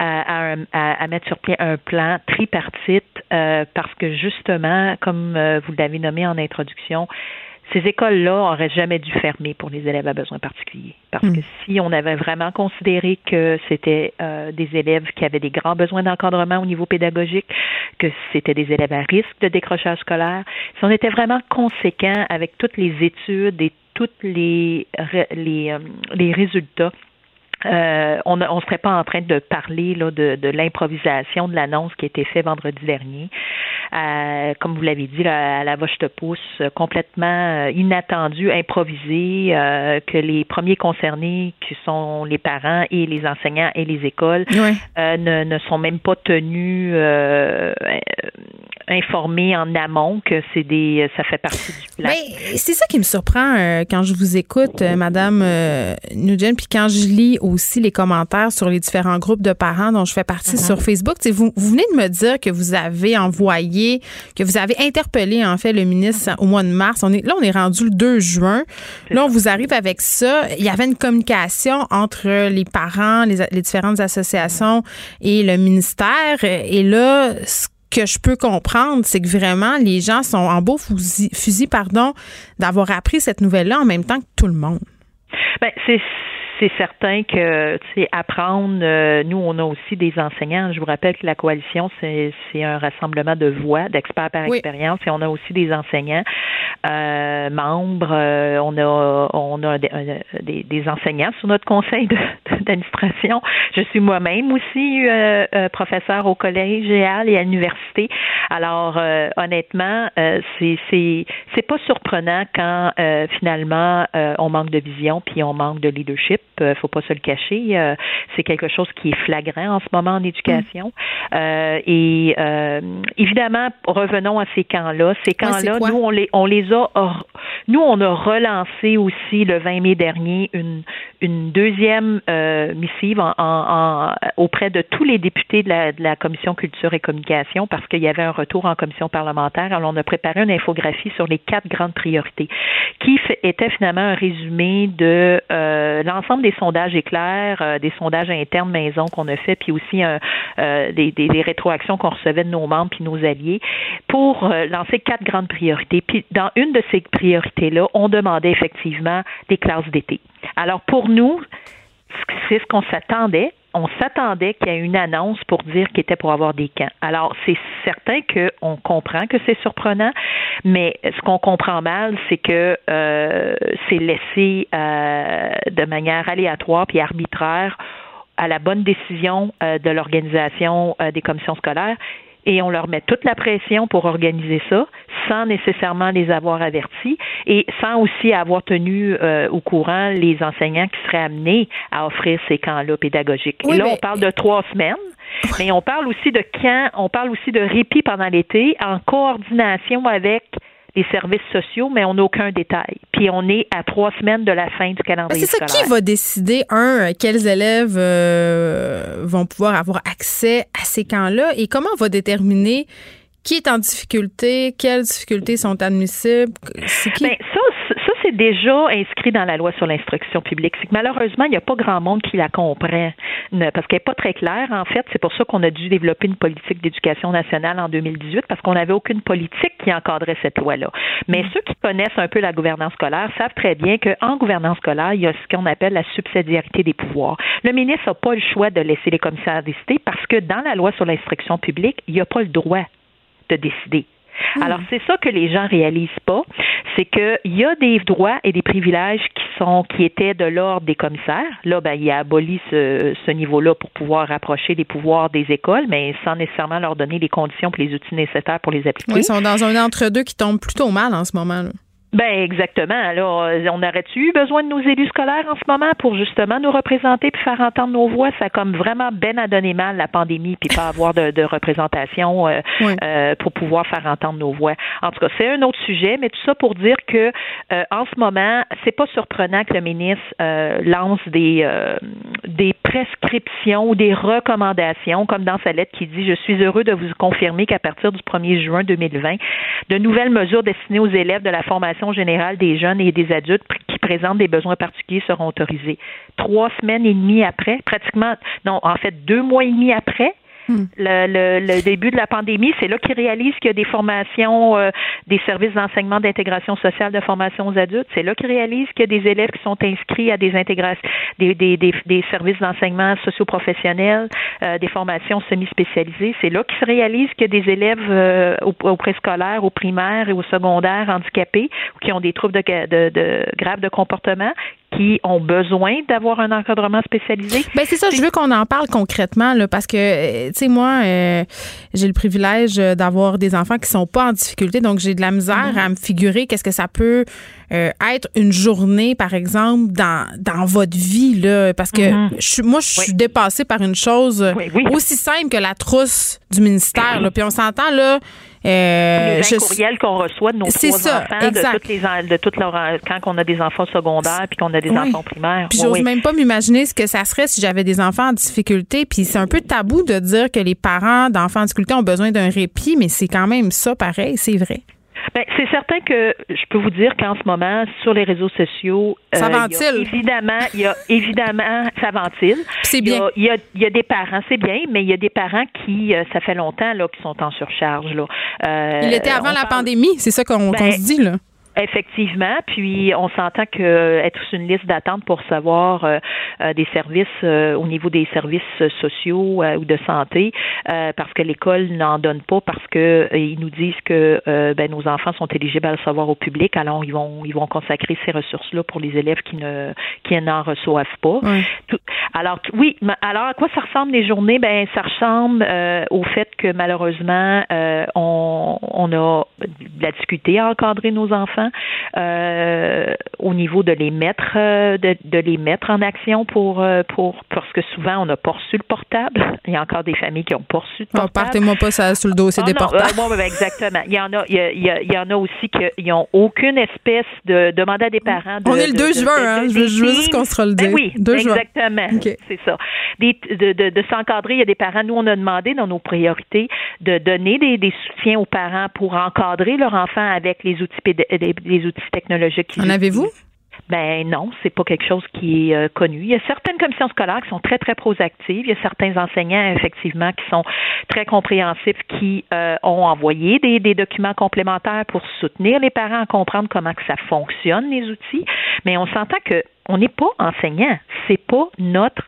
à, à, à, à mettre sur pied un plan tripartite euh, parce que justement, comme euh, vous l'avez nommé en introduction, ces écoles-là n'auraient jamais dû fermer pour les élèves à besoins particuliers. Parce que si on avait vraiment considéré que c'était euh, des élèves qui avaient des grands besoins d'encadrement au niveau pédagogique, que c'était des élèves à risque de décrochage scolaire, si on était vraiment conséquent avec toutes les études et tous les, les, euh, les résultats, Euh, on ne serait pas en train de parler là, de, de l'improvisation de l'annonce qui a été faite vendredi dernier. Euh, comme vous l'avez dit, là, à la va je te pousse, complètement inattendue, improvisée, euh, que les premiers concernés, qui sont les parents et les enseignants et les écoles, oui. euh, ne, ne sont même pas tenus euh, informés en amont que c'est des, ça fait partie du plan. Mais c'est ça qui me surprend euh, quand je vous écoute, euh, Madame euh, Nugent, puis quand je lis au aussi les commentaires sur les différents groupes de parents dont je fais partie mm-hmm. sur Facebook. T'sais, vous, vous venez de me dire que vous avez envoyé, que vous avez interpellé en fait le ministre au mois de mars. On est, là, on est rendu le deux juin. C'est là, on ça. Vous arrive avec ça. Il y avait une communication entre les parents, les, les différentes associations et le ministère. Et là, ce que je peux comprendre, c'est que vraiment, les gens sont en beau fusil, fusil pardon, d'avoir appris cette nouvelle-là en même temps que tout le monde. Bien, c'est C'est certain que, tu sais, apprendre, euh, nous, on a aussi des enseignants. Je vous rappelle que la coalition, c'est, c'est un rassemblement de voix, d'experts par oui. expérience, et on a aussi des enseignants euh, membres. Euh, on a, on a des, des, des enseignants sur notre conseil de, de, d'administration. Je suis moi-même aussi euh, euh, professeur au collège et à l'université. Alors, euh, honnêtement, euh, c'est, c'est, c'est pas surprenant quand, euh, finalement, euh, on manque de vision puis on manque de leadership. Faut pas se le cacher, euh, c'est quelque chose qui est flagrant en ce moment en éducation. Mmh. Euh, et euh, évidemment, revenons à ces camps-là. Ces camps-là, ouais, nous, on les, on les a or, Nous, on a relancé aussi le vingt mai dernier une, une deuxième euh, missive en, en, en, auprès de tous les députés de la, de la Commission culture et communication parce qu'il y avait un retour en commission parlementaire. Alors, on a préparé une infographie sur les quatre grandes priorités qui f- était finalement un résumé de euh, l'ensemble des sondages éclairs, euh, des sondages internes maison qu'on a fait, puis aussi un, euh, des, des, des rétroactions qu'on recevait de nos membres puis nos alliés pour euh, lancer quatre grandes priorités. Puis, dans une de ces priorités-là, on demandait effectivement des classes d'été. Alors, pour nous, c'est ce qu'on s'attendait. On s'attendait qu'il y ait une annonce pour dire qu'il était pour avoir des camps. Alors, c'est certain qu'on comprend que c'est surprenant, mais ce qu'on comprend mal, c'est que euh, c'est laissé euh, de manière aléatoire puis arbitraire à la bonne décision euh, de l'organisation euh, des commissions scolaires. Et on leur met toute la pression pour organiser ça, sans nécessairement les avoir avertis et sans aussi avoir tenu euh, au courant les enseignants qui seraient amenés à offrir ces camps-là pédagogiques. Oui, et là, mais... on parle de trois semaines, mais on parle aussi de camps, on parle aussi de répit pendant l'été en coordination avec les services sociaux, mais on n'a aucun détail. Puis on est à trois semaines de la fin du calendrier scolaire. C'est ça, qui va décider, un, quels élèves euh, vont pouvoir avoir accès à ces camps-là et comment on va déterminer qui est en difficulté, quelles difficultés sont admissibles, c'est qui? Bien, ça, ça, c'est déjà inscrit dans la loi sur l'instruction publique. C'est que malheureusement, il n'y a pas grand monde qui la comprend parce qu'elle n'est pas très claire. En fait, c'est pour ça qu'on a dû développer une politique d'éducation nationale en deux mille dix-huit parce qu'on n'avait aucune politique qui encadrait cette loi-là. Mais mmh. ceux qui connaissent un peu la gouvernance scolaire savent très bien qu'en gouvernance scolaire, il y a ce qu'on appelle la subsidiarité des pouvoirs. Le ministre n'a pas le choix de laisser les commissaires décider parce que dans la loi sur l'instruction publique, il n'y a pas le droit de décider. Mmh. Alors, c'est ça que les gens réalisent pas, c'est que il y a des droits et des privilèges qui sont, qui étaient de l'ordre des commissaires. Là, ben, il a aboli ce, ce niveau-là pour pouvoir rapprocher les pouvoirs des écoles, mais sans nécessairement leur donner les conditions et les outils nécessaires pour les appliquer. Oui, ils sont dans un entre-deux qui tombe plutôt mal en ce moment, là. Ben exactement. Alors, on aurait-tu eu besoin de nos élus scolaires en ce moment pour justement nous représenter puis faire entendre nos voix? Ça a comme vraiment ben à donner mal la pandémie puis pas avoir de, de représentation euh, oui. euh, pour pouvoir faire entendre nos voix. En tout cas, c'est un autre sujet, mais tout ça pour dire que euh, en ce moment, c'est pas surprenant que le ministre euh, lance des euh, des prescriptions ou des recommandations, comme dans sa lettre qui dit « Je suis heureux de vous confirmer qu'à partir du premier juin deux mille vingt, de nouvelles mesures destinées aux élèves de la formation générale des jeunes et des adultes qui présentent des besoins particuliers seront autorisés. » Trois semaines et demie après, pratiquement, non, en fait, deux mois et demi après, Hum. Le, le, le début de la pandémie, c'est là qu'ils réalisent qu'il y a des formations, euh, des services d'enseignement d'intégration sociale de formation aux adultes. C'est là qu'ils réalisent qu'il y a des élèves qui sont inscrits à des intégrations, des, des, des, des services d'enseignement socio-professionnels, euh, des formations semi-spécialisées. C'est là qu'ils réalisent qu'il y a des élèves euh, au, au préscolaire, au primaire et au secondaire handicapés ou qui ont des troubles de, de, de graves de comportement, qui ont besoin d'avoir un encadrement spécialisé. Bien, c'est ça, je veux qu'on en parle concrètement, là, parce que, tu sais, moi, euh, j'ai le privilège d'avoir des enfants qui sont pas en difficulté, donc j'ai de la misère mmh. à me figurer qu'est-ce que ça peut euh, être une journée, par exemple, dans, dans votre vie, là, parce que mmh. je, moi, je suis oui. dépassée par une chose oui, oui. aussi simple que la trousse du ministère, oui. là, puis on s'entend, là, Euh, les courriels qu'on reçoit de nos trois ça, enfants, exact. de toutes les de toutes leurs quand on a des enfants secondaires puis qu'on a des oui. enfants primaires. Puis oui, j'ose oui. même pas m'imaginer ce que ça serait si j'avais des enfants en difficulté. Puis c'est un peu tabou de dire que les parents d'enfants en difficulté ont besoin d'un répit, mais c'est quand même ça pareil, c'est vrai. Bien, c'est certain que je peux vous dire qu'en ce moment, sur les réseaux sociaux, ça ventile. Euh, il y a évidemment, il y a évidemment, ça ventile. C'est bien. Il y a, il y a, il y a des parents, c'est bien, mais il y a des parents qui, ça fait longtemps là, qui sont en surcharge là. Euh, il était avant la parle... pandémie, c'est ça qu'on, ben, qu'on se dit là. Effectivement, puis on s'entend que être sur une liste d'attente pour savoir euh, euh, des services euh, au niveau des services sociaux euh, ou de santé, euh, parce que l'école n'en donne pas, parce que euh, ils nous disent que euh, ben, nos enfants sont éligibles à le savoir au public, alors ils vont ils vont consacrer ces ressources-là pour les élèves qui ne qui n'en reçoivent pas. Oui. Tout, alors oui, alors à quoi ça ressemble les journées? Ben ça ressemble euh, au fait que malheureusement euh, on on a de la difficulté à encadrer nos enfants. euh, au niveau de les mettre euh, de, de les mettre en action pour, euh, pour parce que souvent on n'a pas reçu le portable. Il y a encore des familles qui n'ont pas reçu de portable. Bon, partez-moi pas ça sous le dos, c'est oh, des non, portables. Euh, bon, ben, exactement. Il y en a, il y a, il y en a aussi qui n'ont aucune espèce de demander à des parents. De, on est le deux juin, hein? Je veux juste qu'on se le dise. Oui, exactement. Okay. C'est ça. Des, de, de, de s'encadrer. Il y a des parents. Nous, on a demandé dans nos priorités de donner des, des soutiens aux parents pour encadrer leur enfant avec les outils, péd... les outils technologiques. En avez-vous? Ben non, c'est pas quelque chose qui est euh, connu. Il y a certaines commissions scolaires qui sont très, très proactives. Il y a certains enseignants, effectivement, qui sont très compréhensifs, qui euh, ont envoyé des, des documents complémentaires pour soutenir les parents à comprendre comment que ça fonctionne, les outils. Mais on s'entend qu'on n'est pas enseignant. C'est pas notre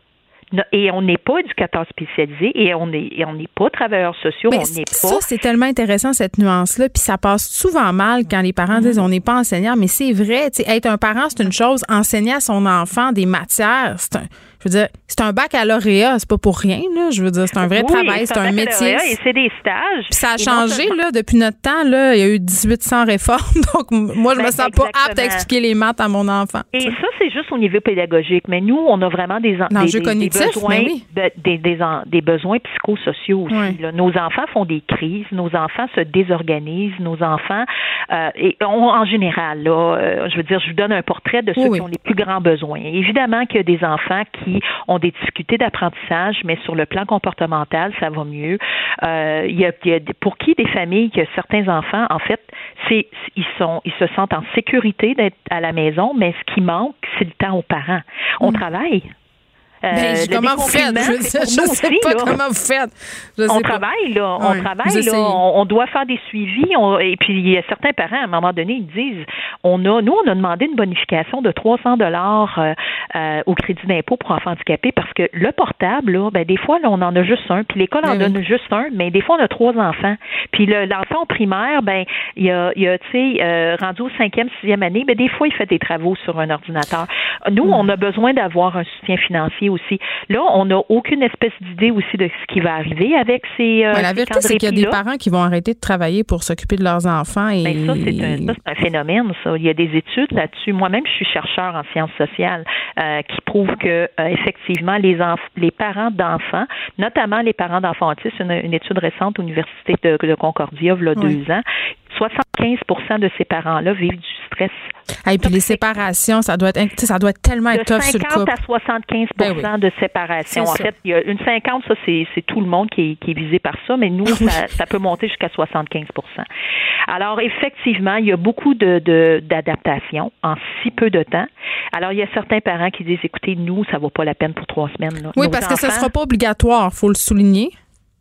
Et on n'est pas éducateur spécialisé et on n'est on n'est pas travailleurs sociaux. Mais on n'est pas. Ça, c'est tellement intéressant, cette nuance-là. Puis ça passe souvent mal quand les parents disent on n'est pas enseignant. Mais c'est vrai. T'sais, être un parent, c'est une chose. Enseigner à son enfant des matières, c'est un. Je veux dire, c'est un baccalauréat, c'est pas pour rien, là. Je veux dire, c'est un vrai oui, travail, c'est un, un métier. Et c'est des stages. Puis ça a et changé, là, depuis notre temps, là. Il y a eu mille huit cents réformes. Donc, moi, je ben, me sens exactement. pas apte à expliquer les maths à mon enfant. Et ça, ça c'est juste au niveau pédagogique. Mais nous, on a vraiment des, en, des, des, des besoins, oui. de, des, des, en, des besoins psychosociaux aussi, oui. là. Nos enfants font des crises, nos enfants se désorganisent, nos enfants, euh, et on, en général, là, euh, je veux dire, je vous donne un portrait de ceux oui, qui oui. ont les plus grands besoins. Évidemment qu'il y a des enfants qui qui ont des difficultés d'apprentissage, mais sur le plan comportemental, ça va mieux. Euh, il y a, il y a pour qui des familles, que certains enfants, en fait, c'est ils sont ils se sentent en sécurité d'être à la maison, mais ce qui manque, c'est le temps aux parents. On mmh. travaille. Euh, ben, comment vous faites? Je ne sais aussi, pas là. comment vous faites. Je on, sais travaille, pas. Là, on oui, travaille, là. On, on doit faire des suivis. On, et puis, il y a certains parents, à un moment donné, ils disent, on a, nous, on a demandé une bonification de trois cents dollars euh, euh, au crédit d'impôt pour enfants handicapés parce que le portable, là, ben, des fois, là, on en a juste un. Puis l'école en oui. donne juste un, mais des fois, on a trois enfants. Puis le, l'enfant primaire, ben, il a, il a tu sais, euh, rendu au cinquième, sixième année, ben, des fois, il fait des travaux sur un ordinateur. Nous, oui. on a besoin d'avoir un soutien financier aussi. Là, on n'a aucune espèce d'idée aussi de ce qui va arriver avec ces euh, ben, la vérité, c'est qu'il y a des parents qui vont arrêter de travailler pour s'occuper de leurs enfants. Et... Ben, ça, c'est un, ça, c'est un phénomène, ça. Il y a des études là-dessus. Moi-même, je suis chercheur en sciences sociales euh, qui prouvent que, euh, effectivement, les, enf- les parents d'enfants, notamment les parents d'enfants autistes, une, une étude récente à l'Université de, de Concordia, il y a oui. deux ans, soixante-quinze pour cent de ces parents-là vivent du stress. Et hey, puis les séparations, ça doit être, ça doit être tellement être tough sur le couple. De cinquante à soixante-quinze pour cent ben oui. de séparation. C'est en ça. fait, il y a une cinquante, ça c'est, c'est tout le monde qui est, qui est visé par ça, mais nous oui. ça, ça peut monter jusqu'à soixante-quinze pour cent. Alors effectivement, il y a beaucoup de, de d'adaptations en si peu de temps. Alors il y a certains parents qui disent, écoutez, nous ça vaut pas la peine pour trois semaines. Là. Oui, Nos parce enfants, que ce sera pas obligatoire, faut le souligner.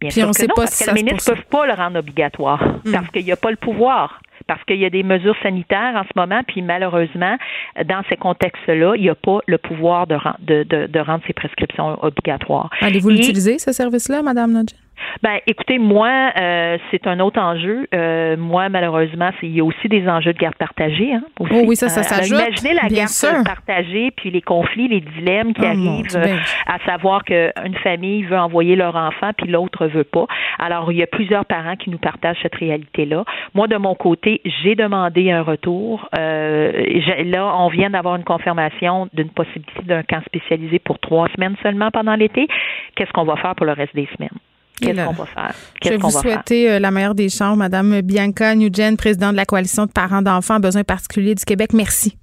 Bien Puis sûr on que sait non, pas parce si que les ministres ne peuvent pas le rendre obligatoire, mmh. parce qu'il n'y a pas le pouvoir. Parce qu'il y a des mesures sanitaires en ce moment, puis malheureusement, dans ces contextes-là, il n'y a pas le pouvoir de, de, de, de rendre ces prescriptions obligatoires. Allez-vous Et, l'utiliser, ce service-là, Madame Nugent? Ben, écoutez, moi, euh, c'est un autre enjeu. Euh, moi, malheureusement, c'est, il y a aussi des enjeux de garde partagée. Hein, aussi. Oh oui, ça, ça euh, s'ajoute. Alors, imaginez la garde sûr. partagée, puis les conflits, les dilemmes qui oh arrivent euh, à savoir qu'une famille veut envoyer leur enfant, puis l'autre veut pas. Alors, il y a plusieurs parents qui nous partagent cette réalité-là. Moi, de mon côté, j'ai demandé un retour. Euh, j'ai, là, on vient d'avoir une confirmation d'une possibilité d'un camp spécialisé pour trois semaines seulement pendant l'été. Qu'est-ce qu'on va faire pour le reste des semaines? Qu'est-ce qu'on va faire? Qu'est-ce je vais vous souhaiter faire? La meilleure des chances, Mme Bianca Nugent, présidente de la Coalition de parents d'enfants en besoins particuliers du Québec. Merci.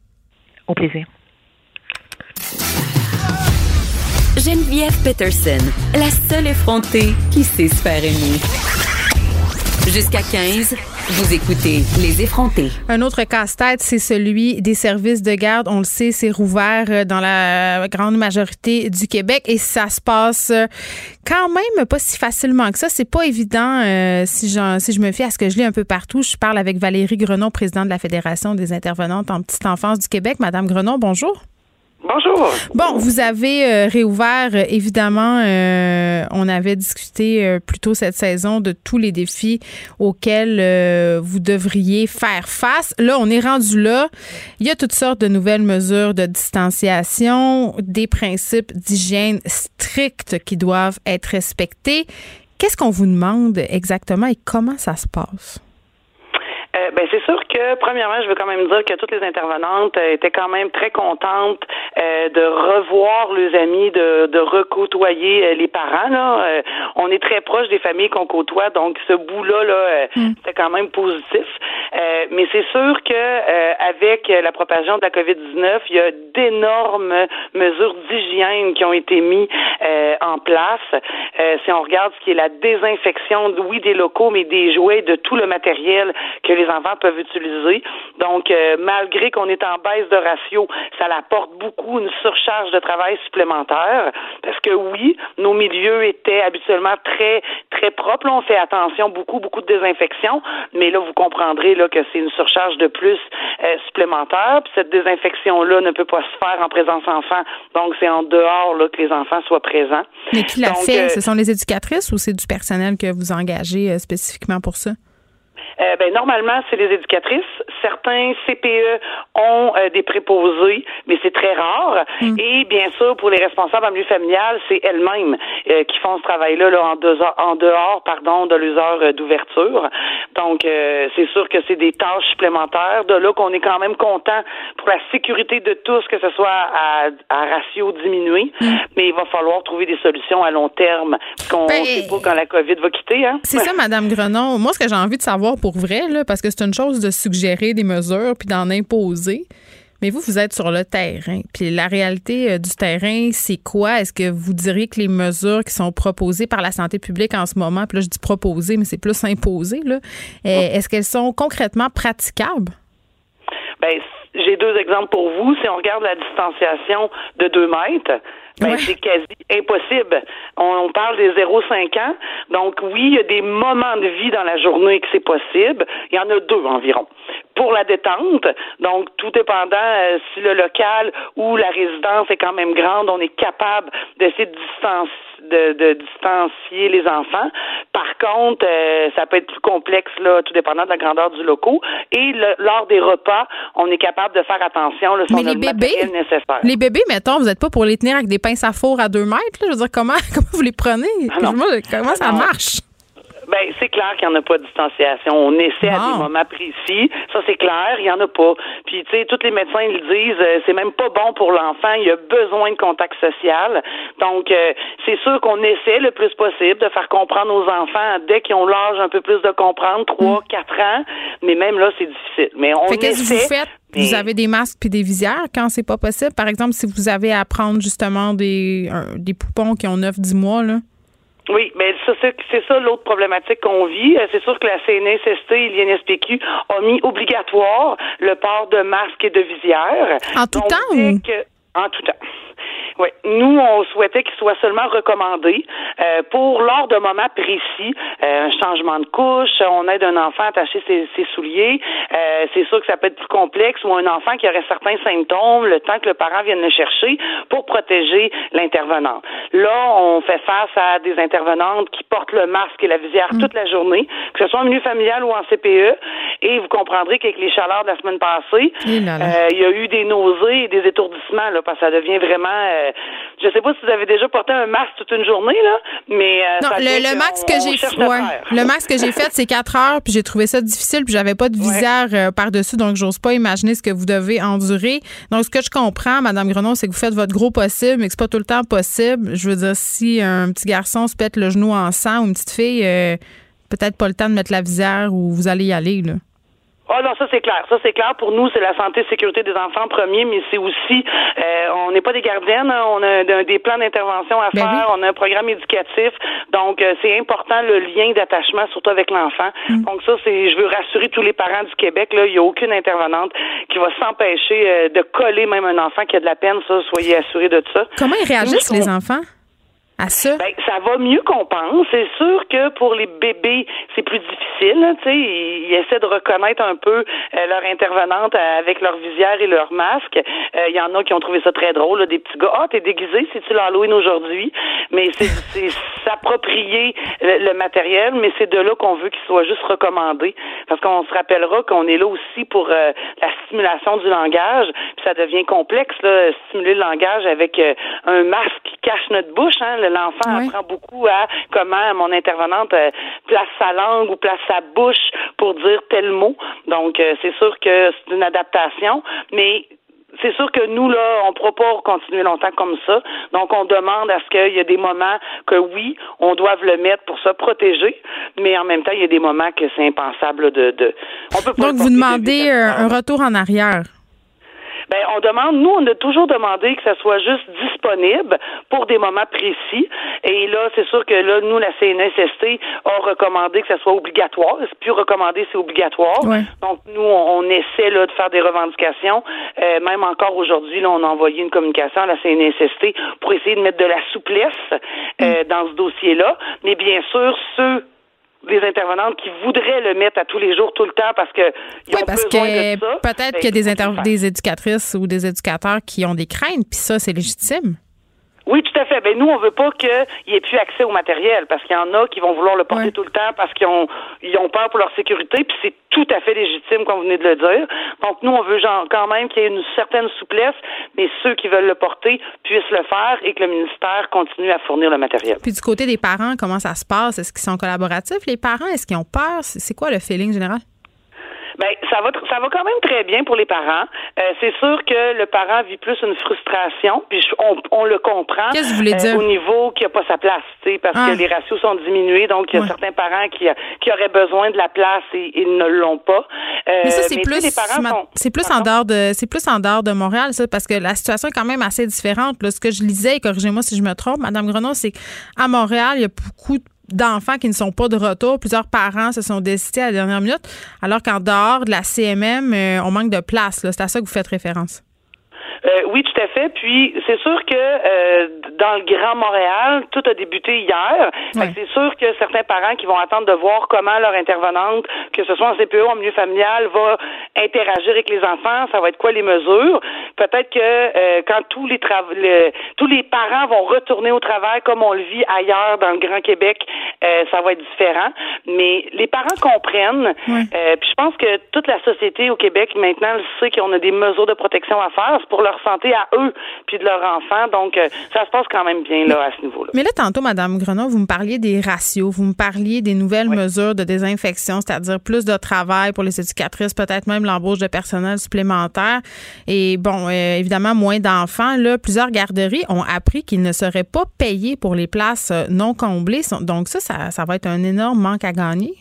Au plaisir. Geneviève Pettersen, la seule effrontée qui sait se faire aimer. Jusqu'à quinze, vous écoutez Les effrontés. Un autre casse-tête, c'est celui des services de garde. On le sait, c'est rouvert dans la grande majorité du Québec et ça se passe quand même pas si facilement que ça. C'est pas évident euh, si, si je me fie à ce que je lis un peu partout. Je parle avec Valérie Grenon, présidente de la Fédération des intervenantes en petite enfance du Québec. Madame Grenon, bonjour. Bonjour. Bon, vous avez euh, réouvert, euh, évidemment, euh, on avait discuté euh, plus tôt cette saison de tous les défis auxquels euh, vous devriez faire face. Là, on est rendu là. Il y a toutes sortes de nouvelles mesures de distanciation, des principes d'hygiène stricts qui doivent être respectés. Qu'est-ce qu'on vous demande exactement et comment ça se passe? Euh, ben c'est sûr que, premièrement, je veux quand même dire que toutes les intervenantes euh, étaient quand même très contentes euh, de revoir leurs amis, de, de recôtoyer euh, les parents. Là. Euh, on est très proche des familles qu'on côtoie, donc ce bout-là, là, euh, mm. c'était quand même positif. Euh, mais c'est sûr que euh, avec la propagation de la COVID dix-neuf, il y a d'énormes mesures d'hygiène qui ont été mises euh, en place. Euh, si on regarde ce qui est la désinfection, oui, des locaux, mais des jouets, de tout le matériel que les enfants peuvent utiliser. Donc, euh, malgré qu'on est en baisse de ratio, ça apporte beaucoup une surcharge de travail supplémentaire, parce que oui, nos milieux étaient habituellement très, très propres. Là, on fait attention, beaucoup, beaucoup de désinfection, mais là, vous comprendrez là, que c'est une surcharge de plus euh, supplémentaire, puis cette désinfection-là ne peut pas se faire en présence enfant, donc c'est en dehors là, que les enfants soient présents. Mais qui l'a fait? Euh, Ce sont les éducatrices ou c'est du personnel que vous engagez euh, spécifiquement pour ça? Euh, ben, normalement, c'est les éducatrices. Certains C P E ont euh, des préposés, mais c'est très rare. Mm. Et bien sûr, pour les responsables en milieu familial, c'est elles-mêmes euh, qui font ce travail-là là, en, deux heures, en dehors pardon, de leurs heures euh, d'ouverture. Donc, euh, c'est sûr que c'est des tâches supplémentaires. De là qu'on est quand même content pour la sécurité de tous, que ce soit à, à ratio diminué. Mm. Mais il va falloir trouver des solutions à long terme, parce qu'on ben, sait pas quand la COVID va quitter. Hein? C'est ça, Mme Grenon. Moi, ce que j'ai envie de savoir, pour vrai, là, parce que c'est une chose de suggérer des mesures puis d'en imposer, mais vous, vous êtes sur le terrain. Puis la réalité euh, du terrain, c'est quoi? Est-ce que vous diriez que les mesures qui sont proposées par la santé publique en ce moment, puis là, je dis proposées, mais c'est plus imposées, là, euh, est-ce qu'elles sont concrètement praticables? Bien, j'ai deux exemples pour vous. Si on regarde la distanciation de deux mètres, ben, ouais. c'est quasi impossible. On, on parle des zéro à cinq ans. Donc, oui, il y a des moments de vie dans la journée que c'est possible. Il y en a deux environ. Pour la détente, donc tout dépendant euh, si le local ou la résidence est quand même grande, on est capable d'essayer de distancer, de, de distancier les enfants. Par contre, euh, ça peut être plus complexe, là, tout dépendant de la grandeur du local. Et le, lors des repas, on est capable de faire attention là, si mais on a les le bébés, matériel nécessaire. Les bébés, mettons, vous n'êtes pas pour les tenir avec des pinces à four à deux mètres, là. Je veux dire, comment, comment vous les prenez? Ah Comment, comment ça non. marche? Ben, c'est clair qu'il n'y en a pas de distanciation. On essaie wow. à des moments précis. Ça, c'est clair, il n'y en a pas. Puis, tu sais, tous les médecins, ils disent, euh, c'est même pas bon pour l'enfant, il a besoin de contact social. Donc, euh, c'est sûr qu'on essaie le plus possible de faire comprendre aux enfants dès qu'ils ont l'âge un peu plus de comprendre, trois, quatre ans. Mais même là, c'est difficile. Mais on fait qu'est-ce essaie. Que vous faites? Mais... Vous avez des masques puis des visières quand c'est pas possible? Par exemple, si vous avez à prendre justement des, euh, des poupons qui ont neuf à dix mois, là? Oui, mais ça, c'est ça l'autre problématique qu'on vit. C'est sûr que la C N E S S T et l'I N S P Q ont mis obligatoire le port de masques et de visières. En tout Donc, temps? Ou... Que, en tout temps. Oui, nous, on souhaitait qu'il soit seulement recommandé euh, pour lors de moments précis, euh, un changement de couche, on aide un enfant à attacher ses, ses souliers, euh, c'est sûr que ça peut être plus complexe, ou un enfant qui aurait certains symptômes, le temps que le parent vienne le chercher pour protéger l'intervenant. Là, on fait face à des intervenantes qui portent le masque et la visière mmh. toute la journée, que ce soit en milieu familial ou en C P E, et vous comprendrez qu'avec les chaleurs de la semaine passée, il euh, y a eu des nausées et des étourdissements, là, parce que ça devient vraiment... Euh, je sais pas si vous avez déjà porté un masque toute une journée, là, mais... Euh, non, ça le, le, max on, on ouais. le max que j'ai fait, c'est quatre heures, puis j'ai trouvé ça difficile, puis j'avais pas de visière ouais. euh, par-dessus, donc j'ose pas imaginer ce que vous devez endurer. Donc, ce que je comprends, Mme Grenon, c'est que vous faites votre gros possible, mais que c'est pas tout le temps possible. Je veux dire, si un petit garçon se pète le genou en sang ou une petite fille, euh, peut-être pas le temps de mettre la visière ou vous allez y aller, là. Ah non, ça c'est clair. Ça c'est clair. Pour nous, c'est la santé et sécurité des enfants premier, mais c'est aussi, euh, on n'est pas des gardiennes, hein, on a un, des plans d'intervention à ben faire, oui. on a un programme éducatif, donc euh, c'est important le lien d'attachement, surtout avec l'enfant. Mm. Donc ça, c'est, je veux rassurer tous les parents du Québec, là, il n'y a aucune intervenante qui va s'empêcher euh, de coller même un enfant qui a de la peine, ça, soyez assurés de ça. Comment ils réagissent Donc, les enfants? À ça? Ben, ça va mieux qu'on pense. C'est sûr que pour les bébés, c'est plus difficile. Tu sais, ils, ils essaient de reconnaître un peu euh, leur intervenante euh, avec leur visière et leur masque. Il euh, y en a qui ont trouvé ça très drôle, là, des petits gars. Ah, t'es déguisé, c'est-tu l'Halloween aujourd'hui? Mais c'est, c'est s'approprier le, le matériel, mais c'est de là qu'on veut qu'il soit juste recommandé. Parce qu'on se rappellera qu'on est là aussi pour euh, la stimulation du langage. Puis ça devient complexe, là, stimuler le langage avec euh, un masque cache notre bouche. Hein. L'enfant oui. apprend beaucoup à comment mon intervenante euh, place sa langue ou place sa bouche pour dire tel mot. Donc, euh, c'est sûr que c'est une adaptation, mais... C'est sûr que nous, là, on ne pourra pas continuer longtemps comme ça. Donc, on demande à ce qu'il y ait des moments que, oui, on doive le mettre pour se protéger, mais en même temps, il y a des moments que c'est impensable de... de... On peut pas. Donc, vous demandez euh, un retour en arrière. Ben, on demande, nous, on a toujours demandé que ça soit juste disponible pour des moments précis. Et là, c'est sûr que là, nous, la C N E S S T a recommandé que ça soit obligatoire. C'est plus recommandé, c'est obligatoire. Ouais. Donc, nous, on, on essaie là de faire des revendications. Euh, même encore aujourd'hui, là, on a envoyé une communication à la C N E S S T pour essayer de mettre de la souplesse euh, mm. dans ce dossier-là. Mais bien sûr, ceux des intervenantes qui voudraient le mettre à tous les jours, tout le temps, parce que ils oui, ont parce besoin que de ça. Peut-être ben, qu'il y a des, inter- des éducatrices ou des éducateurs qui ont des craintes, puis ça, c'est légitime. Oui, tout à fait. Ben nous, on veut pas qu'il y ait plus accès au matériel, parce qu'il y en a qui vont vouloir le porter ouais. tout le temps, parce qu'ils ont, ils ont peur pour leur sécurité, puis c'est tout à fait légitime, comme vous venez de le dire. Donc nous, on veut genre, quand même qu'il y ait une certaine souplesse, mais ceux qui veulent le porter puissent le faire et que le ministère continue à fournir le matériel. Puis du côté des parents, comment ça se passe? Est-ce qu'ils sont collaboratifs, les parents? Est-ce qu'ils ont peur? C'est quoi le feeling général? Ben ça va ça va quand même très bien pour les parents. Euh, c'est sûr que le parent vit plus une frustration, puis je, on, on le comprend. Qu'est-ce que vous voulez dire? Euh, au niveau qu'il n'y a pas sa place, tu sais, parce ah. que les ratios sont diminués, donc il y a ouais. certains parents qui qui auraient besoin de la place et ils ne l'ont pas. Euh, mais ça c'est mais plus les parents ma, sont, c'est plus pardon? en dehors de c'est plus en dehors de Montréal, ça, parce que la situation est quand même assez différente. Là, ce que je lisais, et corrigez-moi si je me trompe, Madame Grenon, c'est qu'à Montréal, il y a beaucoup de d'enfants qui ne sont pas de retour. Plusieurs parents se sont décidés à la dernière minute, alors qu'en dehors de la C M M, euh, on manque de place. Là. C'est à ça que vous faites référence. Euh, oui, tout à fait. Puis, c'est sûr que euh, dans le Grand Montréal, tout a débuté hier. Oui. Fait que c'est sûr que certains parents qui vont attendre de voir comment leur intervenante, que ce soit en C P E ou en milieu familial, va interagir avec les enfants, ça va être quoi les mesures. Peut-être que euh, quand tous les, tra- le, tous les parents vont retourner au travail comme on le vit ailleurs dans le Grand Québec, euh, ça va être différent. Mais les parents comprennent. Oui. Euh, puis je pense que toute la société au Québec, maintenant, sait qu'on a des mesures de protection à faire. C'est pour leur santé à eux puis de leurs enfants. Donc, euh, ça se passe quand même bien là, à ce niveau-là. Mais là, tantôt, Mme Grenon, vous me parliez des ratios, vous me parliez des nouvelles oui. mesures de désinfection, c'est-à-dire plus de travail pour les éducatrices, peut-être même l'embauche de personnel supplémentaire et, bon, euh, évidemment, moins d'enfants. Là, plusieurs garderies ont appris qu'ils ne seraient pas payés pour les places non comblées. Donc, ça, ça, ça va être un énorme manque à gagner.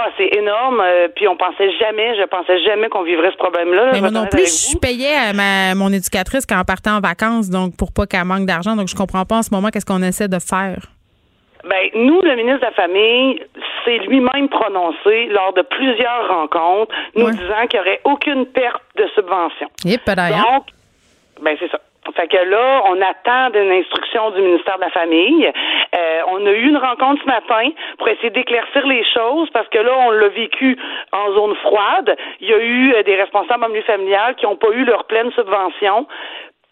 Ah, c'est énorme. Euh, puis on pensait jamais, je pensais jamais qu'on vivrait ce problème-là. Mais moi non plus, je payais à ma, mon éducatrice quand on partait en vacances, donc pour pas qu'elle manque d'argent. Donc je comprends pas en ce moment qu'est-ce qu'on essaie de faire. Ben nous, le ministre de la Famille s'est lui-même prononcé lors de plusieurs rencontres, nous ouais. disant qu'il n'y aurait aucune perte de subvention. Yep, d'ailleurs. Donc, ben c'est ça. Fait que là, on attend une instruction du ministère de la Famille. Euh, on a eu une rencontre ce matin pour essayer d'éclaircir les choses parce que là, on l'a vécu en zone froide. Il y a eu des responsables en milieu familial qui n'ont pas eu leur pleine subvention.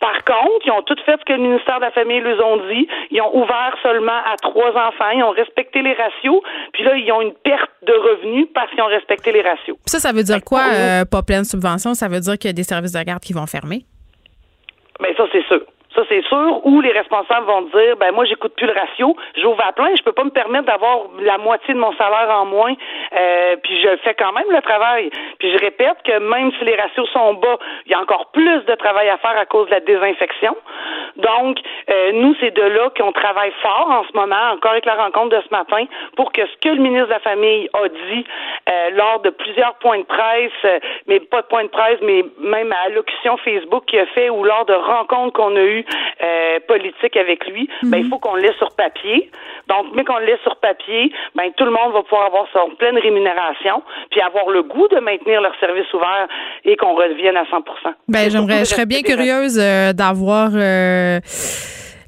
Par contre, ils ont tout fait ce que le ministère de la Famille leur ont dit. Ils ont ouvert seulement à trois enfants. Ils ont respecté les ratios. Puis là, ils ont une perte de revenus parce qu'ils ont respecté les ratios. Ça, ça veut dire quoi, euh, pas pleine subvention? Ça veut dire qu'il y a des services de garde qui vont fermer? Ben ça, c'est sûr. Ça, c'est sûr. Ou les responsables vont dire, ben moi, j'écoute plus le ratio, j'ouvre à plein, je peux pas me permettre d'avoir la moitié de mon salaire en moins, euh, puis je fais quand même le travail. Puis je répète que même si les ratios sont bas, il y a encore plus de travail à faire à cause de la désinfection. Donc, euh, nous, c'est de là qu'on travaille fort en ce moment, encore avec la rencontre de ce matin, pour que ce que le ministre de la Famille a dit euh, lors de plusieurs points de presse, euh, mais pas de points de presse, mais même à allocution Facebook qu'il a fait ou lors de rencontres qu'on a eues Euh, politique avec lui, mm-hmm. ben, il faut qu'on l'ait sur papier. Donc, mais qu'on l'ait sur papier, ben, tout le monde va pouvoir avoir son pleine rémunération puis avoir le goût de maintenir leur service ouvert et qu'on revienne à cent pour cent. Ben, j'aimerais, je serais bien curieuse euh, d'avoir euh,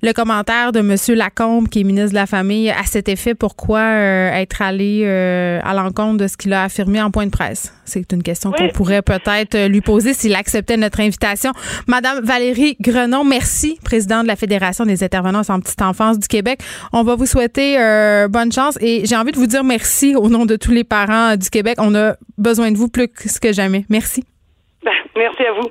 le commentaire de M. Lacombe, qui est ministre de la Famille, à cet effet, pourquoi euh, être allé euh, à l'encontre de ce qu'il a affirmé en point de presse. C'est une question oui. qu'on pourrait peut-être lui poser s'il acceptait notre invitation. Madame Valérie Grenon, merci, présidente de la Fédération des intervenantes en petite enfance du Québec. On va vous souhaiter euh, bonne chance et j'ai envie de vous dire merci au nom de tous les parents du Québec. On a besoin de vous plus que jamais. Merci. Merci à vous.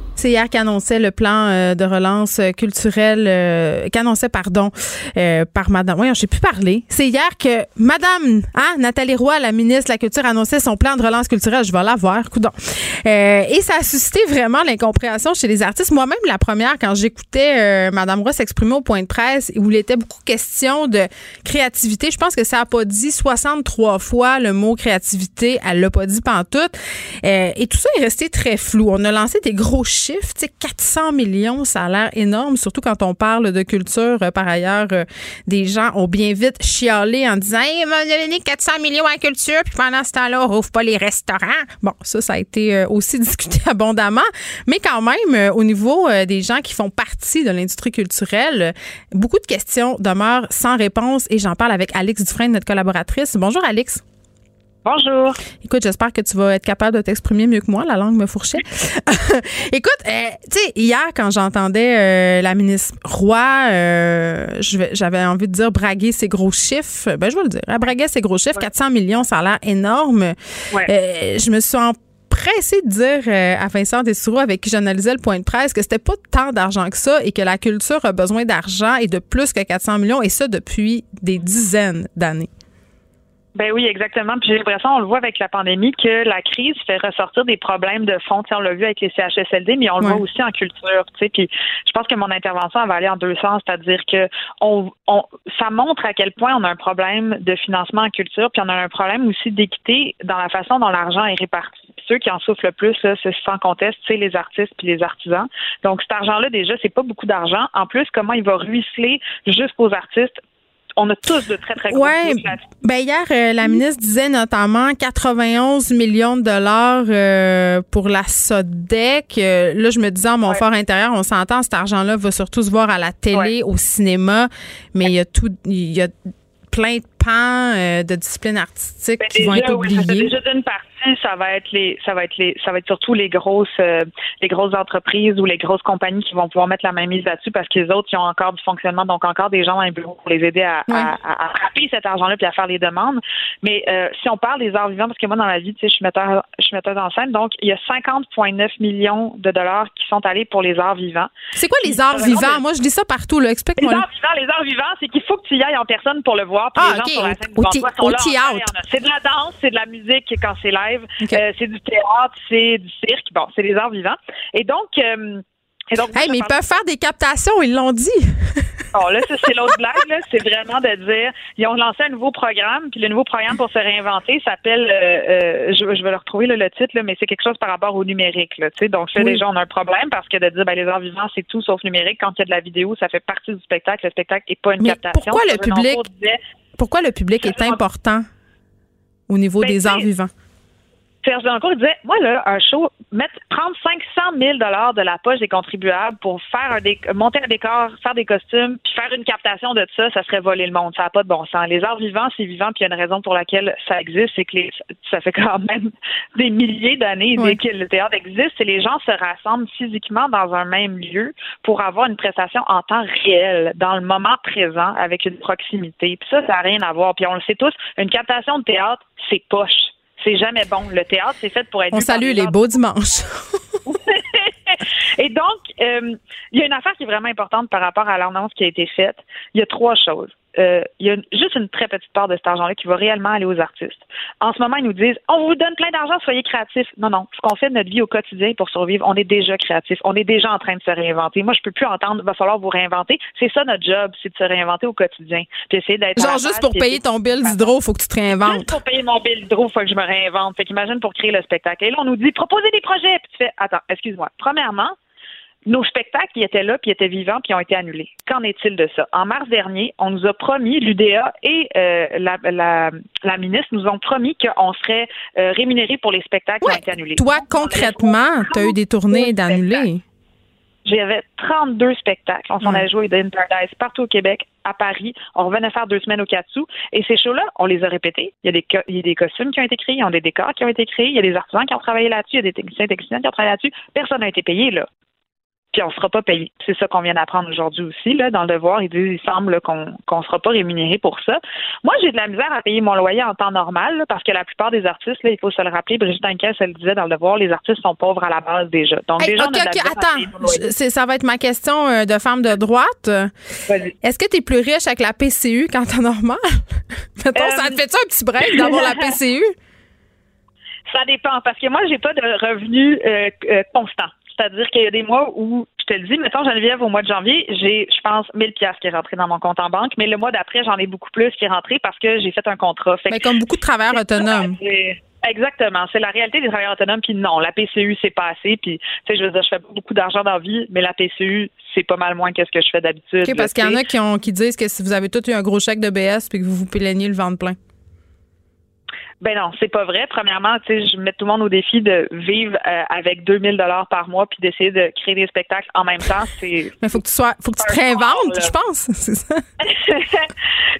C'est hier qu'annonçait le plan de relance culturelle, euh, qu'annonçait, pardon, euh, par Madame... Oui, je n'ai plus parlé. C'est hier que Madame, hein, Nathalie Roy, la ministre de la Culture, annonçait son plan de relance culturelle. Je vais la voir, coudonc. Euh, et ça a suscité vraiment l'incompréhension chez les artistes. Moi-même, la première, quand j'écoutais euh, Madame Roy s'exprimer au point de presse, où il était beaucoup question de créativité, je pense que ça n'a pas dit soixante-trois fois le mot créativité. Elle ne l'a pas dit pantoute. Euh, et tout ça est resté très flou. On a lancé des gros chiffres. Tu sais, quatre cents millions, ça a l'air énorme, surtout quand on parle de culture. Par ailleurs, euh, des gens ont bien vite chialé en disant hey, « on a donné quatre cents millions à la culture, puis pendant ce temps-là, on rouvre pas les restaurants. » Bon, ça, ça a été euh, aussi discuté abondamment, mais quand même, euh, au niveau euh, des gens qui font partie de l'industrie culturelle, euh, beaucoup de questions demeurent sans réponse, et j'en parle avec Alex Dufresne, notre collaboratrice. Bonjour, Alex. Bonjour. Écoute, j'espère que tu vas être capable de t'exprimer mieux que moi. La langue me fourchait. Écoute, euh, tu sais, hier, quand j'entendais euh, la ministre Roy, euh, j'avais envie de dire braguer ses gros chiffres. Ben, je vais le dire. Elle braguait ses gros chiffres. Ouais. quatre cents millions, ça a l'air énorme. Ouais. Euh, je me suis empressée de dire euh, à Vincent Dessureau, avec qui j'analysais le point de presse, que c'était pas tant d'argent que ça et que la culture a besoin d'argent et de plus que quatre cents millions, et ça depuis des dizaines d'années. Ben oui, exactement. Puis j'ai l'impression, on le voit avec la pandémie, que la crise fait ressortir des problèmes de fond. Tu sais, on l'a vu avec les C H S L D, mais on le ouais. voit aussi en culture. Tu sais, puis je pense que mon intervention elle va aller en deux sens, c'est-à-dire que on, on, ça montre à quel point on a un problème de financement en culture, puis on a un problème aussi d'équité dans la façon dont l'argent est réparti. Puis ceux qui en souffrent le plus, là, c'est sans conteste, c'est les artistes puis les artisans. Donc cet argent-là, déjà, c'est pas beaucoup d'argent. En plus, comment il va ruisseler jusqu'aux artistes? On a tous de très, très gros ouais, ben hier, euh, la ministre disait notamment quatre-vingt-onze millions de dollars euh, pour la SODEC. Euh, là, je me disais, en mon ouais. fort intérieur, on s'entend, cet argent-là va surtout se voir à la télé, ouais. au cinéma, mais il y a tout, il y a plein de pans euh, de disciplines artistiques ben, qui déjà, vont être oubliées. Oui, déjà d'une partie, ça va être les, ça va être les, ça va être surtout les grosses, euh, les grosses entreprises ou les grosses compagnies qui vont pouvoir mettre la mainmise là-dessus parce que les autres, ils ont encore du fonctionnement, donc encore des gens dans les bureaux pour les aider à, oui. à, à, à attraper cet argent-là puis à faire les demandes. Mais euh, si on parle des arts vivants, parce que moi dans la vie, tu sais, je suis metteur, je suis metteur en scène, donc il y a cinquante virgule neuf millions de dollars qui sont allés pour les arts vivants. C'est quoi les arts vivants? Exemple, moi, je dis ça partout. Là, explique-moi. Les arts vivants, les arts vivants, c'est qu'il faut que tu y ailles en personne pour le voir. Puis ah, les gens okay. sur la scène au, t- au t-out. C'est de la danse, c'est de la musique quand c'est live. Okay. Euh, c'est du théâtre, c'est du cirque, bon, c'est les arts vivants. Et donc, euh, et donc hey, mais ils peuvent faire des captations, ils l'ont dit. Bon, là, ça, c'est l'autre blague, là. C'est vraiment de dire, ils ont lancé un nouveau programme, puis le nouveau programme pour se réinventer s'appelle, euh, euh, je, je vais le retrouver, là, le titre, là, mais c'est quelque chose par rapport au numérique, là, tu sais. Donc, ça, oui. déjà, on a un problème parce que de dire, ben, les arts vivants, c'est tout sauf numérique. Quand il y a de la vidéo, ça fait partie du spectacle. Le spectacle n'est pas une mais captation. Pourquoi le, public, disait, pourquoi le public est important au niveau ben, des arts vivants? Serge Dancourt disait, moi, là, un show, mettre, prendre cinq cent mille dollars de la poche des contribuables pour faire un déc- monter un décor, faire des costumes, puis faire une captation de ça, ça serait voler le monde. Ça n'a pas de bon sens. Les arts vivants, c'est vivant, puis il y a une raison pour laquelle ça existe, c'est que les, ça fait quand même des milliers d'années oui. que le théâtre existe, et les gens se rassemblent physiquement dans un même lieu pour avoir une prestation en temps réel, dans le moment présent, avec une proximité. Puis ça, ça n'a rien à voir. Puis on le sait tous, une captation de théâtre, c'est poche. C'est jamais bon. Le théâtre, c'est fait pour être... On salue les beaux dimanches. Et donc, euh, il y a une affaire qui est vraiment importante par rapport à l'annonce qui a été faite. Il y a trois choses. Euh, il y a une, juste une très petite part de cet argent-là qui va réellement aller aux artistes. En ce moment, ils nous disent « On vous donne plein d'argent, soyez créatifs. » Non, non. Ce qu'on fait de notre vie au quotidien pour survivre, on est déjà créatifs. On est déjà en train de se réinventer. Moi, je peux plus entendre « Va falloir vous réinventer. » C'est ça notre job, c'est de se réinventer au quotidien. Puis essayer d'être... Genre juste pour payer ton bill d'hydro, il faut que tu te réinventes. Juste pour payer mon bill d'hydro, il faut que je me réinvente. Fait qu'imagine pour créer le spectacle. Et là, on nous dit « Proposez des projets. » Puis tu fais « Attends, excuse-moi. Premièrement, nos spectacles, ils étaient là, puis ils étaient vivants, puis ils ont été annulés. Qu'en est-il de ça? En mars dernier, on nous a promis, l'U D A et euh, la, la, la ministre nous ont promis qu'on serait euh, rémunérés pour les spectacles ouais. qui ont été annulés. Toi, concrètement, tu as eu des tournées d'annulés. J'avais trente-deux spectacles. On s'en mmh. a joué dans Paradise partout au Québec, à Paris. On revenait faire deux semaines au Quat'Sous. Et ces shows-là, on les a répétés. Il y a des, co- il y a des costumes qui ont été créés, il y a des décors qui ont été créés, il y a des artisans qui ont travaillé là-dessus, il y a des techniciens, techniciens qui ont travaillé là-dessus. Personne n'a été payé, là. puis on ne sera pas payé. C'est ça qu'on vient d'apprendre aujourd'hui aussi, là, dans le devoir. Ils disent, il semble là, qu'on ne sera pas rémunéré pour ça. Moi, j'ai de la misère à payer mon loyer en temps normal, là, parce que la plupart des artistes, là, il faut se le rappeler, Brigitte Anquès, elle le disait dans le devoir, les artistes sont pauvres à la base déjà. Donc, hey, déjà, okay, on a okay, attends, c'est, ça va être ma question euh, de femme de droite. Vas-y. Est-ce que tu es plus riche avec la P C U qu'en temps normal? Mettons, euh... ça te fait-tu un petit break d'avoir la P C U? Ça dépend, parce que moi, j'ai pas de revenus euh, euh, constants. C'est-à-dire qu'il y a des mois où, je te le dis, mettons, Geneviève, au mois de janvier, j'ai, je pense, mille dollars qui est rentré dans mon compte en banque, mais le mois d'après, j'en ai beaucoup plus qui est rentré parce que j'ai fait un contrat. Fait mais comme beaucoup de travailleurs autonomes. Exactement. C'est la réalité des travailleurs autonomes. Puis non, la P C U, c'est pas assez. Puis, tu sais, je veux dire, je fais pas beaucoup d'argent dans la vie, mais la P C U, c'est pas mal moins que ce que je fais d'habitude. Okay, parce là, qu'il y en a qui, ont, qui disent que si vous avez tous eu un gros chèque de B S puis que vous vous plaignez le ventre plein. Ben non, c'est pas vrai. Premièrement, tu sais, je mets tout le monde au défi de vivre euh, avec deux mille dollars par mois puis d'essayer de créer des spectacles en même temps. C'est mais faut que tu sois, faut que tu te réinventes, je pense. C'est ça. Tu